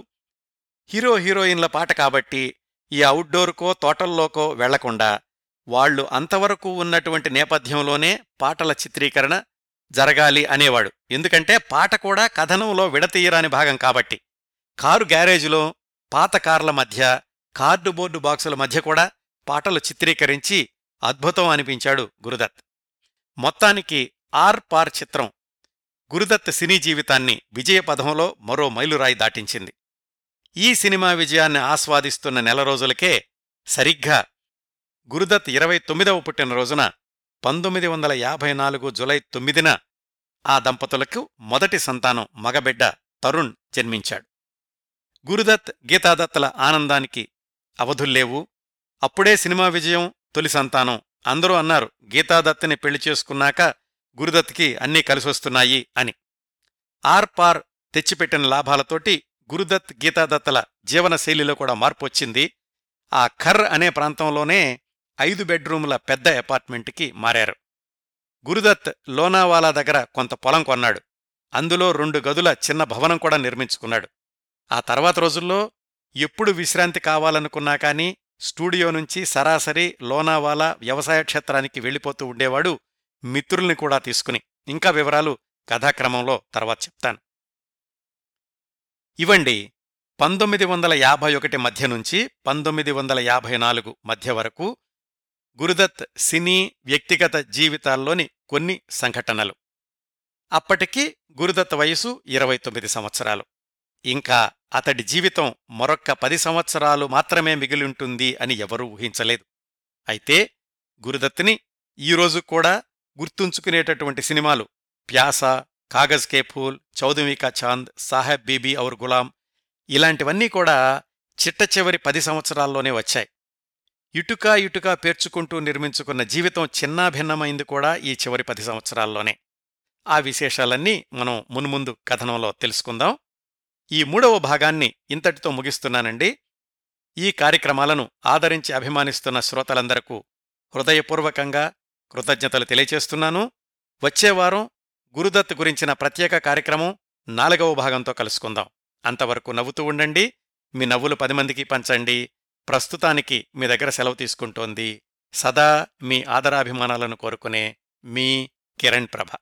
హీరో హీరోయిన్ల పాట కాబట్టి ఈ అవుట్డోర్కో తోటల్లోకో వెళ్లకుండా వాళ్లు అంతవరకు ఉన్నటువంటి నేపథ్యంలోనే పాటల చిత్రీకరణ జరగాలి అనేవాడు. ఎందుకంటే పాట కూడా కథనంలో విడతీయరాని భాగం కాబట్టి. కారు గ్యారేజ్లో, పాత కార్ల మధ్య, కార్డుబోర్డు బాక్సుల మధ్య కూడా పాటలు చిత్రీకరించి అద్భుతం అనిపించాడు గురుదత్. మొత్తానికి ఆర్ పార్ చిత్రం గురుదత్ సినీ జీవితాన్ని విజయపథంలో మరో మైలురాయి దాటించింది. ఈ సినిమా విజయాన్ని ఆస్వాదిస్తున్న నెల రోజులకే సరిగ్గా గురుదత్ ఇరవై తొమ్మిదవ పుట్టినరోజున పంతొమ్మిది వందల యాభై నాలుగు జులై తొమ్మిదిన ఆ దంపతులకు మొదటి సంతానం మగబిడ్డ తరుణ్ జన్మించాడు. గురుదత్ గీతాదత్తుల ఆనందానికి అవధుల్లేవు. అప్పుడే సినిమా విజయం, తొలి సంతానం. అందరూ అన్నారు గీతాదత్తుని పెళ్లి చేసుకున్నాక గురుదత్కి అన్నీ కలిసొస్తున్నాయి అని. ఆర్ పార్ తెచ్చిపెట్టిన లాభాలతోటి గురుదత్ గీతాదత్తుల జీవనశైలిలో కూడా మార్పొచ్చింది. ఆ ఖర్ అనే ప్రాంతంలోనే ఐదు బెడ్రూముల పెద్ద అపార్ట్మెంట్కి మారారు. గురుదత్ లోనావాలా దగ్గర కొంత పొలం కొన్నాడు. అందులో రెండు గదుల చిన్న భవనం కూడా నిర్మించుకున్నాడు. ఆ తర్వాత రోజుల్లో ఎప్పుడు విశ్రాంతి కావాలనుకున్నా కానీ స్టూడియో నుంచి సరాసరి లోనావాలా వ్యవసాయ క్షేత్రానికి వెళ్ళిపోతూ ఉండేవాడు, మిత్రుల్ని కూడా తీసుకుని. ఇంకా వివరాలు కథాక్రమంలో తర్వాత చెప్తాను. ఇవ్వండి పంతొమ్మిది వందల యాభై ఒకటి మధ్య నుంచి పంతొమ్మిది వందల యాభై నాలుగు మధ్య వరకు గురుదత్ సినీ వ్యక్తిగత జీవితాల్లోని కొన్ని సంఘటనలు. అప్పటికి గురుదత్ వయసు ఇరవై తొమ్మిది సంవత్సరాలు. ఇంకా అతడి జీవితం మరొక్క పది సంవత్సరాలు మాత్రమే మిగిలింటుంది అని ఎవరూ ఊహించలేదు. అయితే గురుదత్ని ఈరోజు కూడా గుర్తుంచుకునేటటువంటి సినిమాలు ప్యాస, కాగజ్ కే ఫూల్, చౌదవీ కా చాంద్, సాహెబ్ బీబీ ఔర్ గులాం ఇలాంటివన్నీ కూడా చిట్ట చివరి పది సంవత్సరాల్లోనే వచ్చాయి. ఇటుకా ఇటుకా పేర్చుకుంటూ నిర్మించుకున్న జీవితం చిన్నాభిన్నమైంది కూడా ఈ చివరి పది సంవత్సరాల్లోనే. ఆ విశేషాలన్నీ మనం మున్ముందు కథనంలో తెలుసుకుందాం. ఈ మూడవ భాగాన్ని ఇంతటితో ముగిస్తున్నానండి. ఈ కార్యక్రమాలను ఆదరించి అభిమానిస్తున్న శ్రోతలందరకు హృదయపూర్వకంగా కృతజ్ఞతలు తెలియచేస్తున్నాను. వచ్చేవారం గురుదత్ గురించిన ప్రత్యేక కార్యక్రమం నాలుగవ భాగంతో కలుసుకుందాం. అంతవరకు నవ్వుతూ ఉండండి, మీ నవ్వులు పది మందికి పంచండి. ప్రస్తుతానికి మీ దగ్గర సెలవు తీసుకుంటోంది సదా మీ ఆదరాభిమానాలను కోరుకునే మీ కిరణ్ ప్రభ.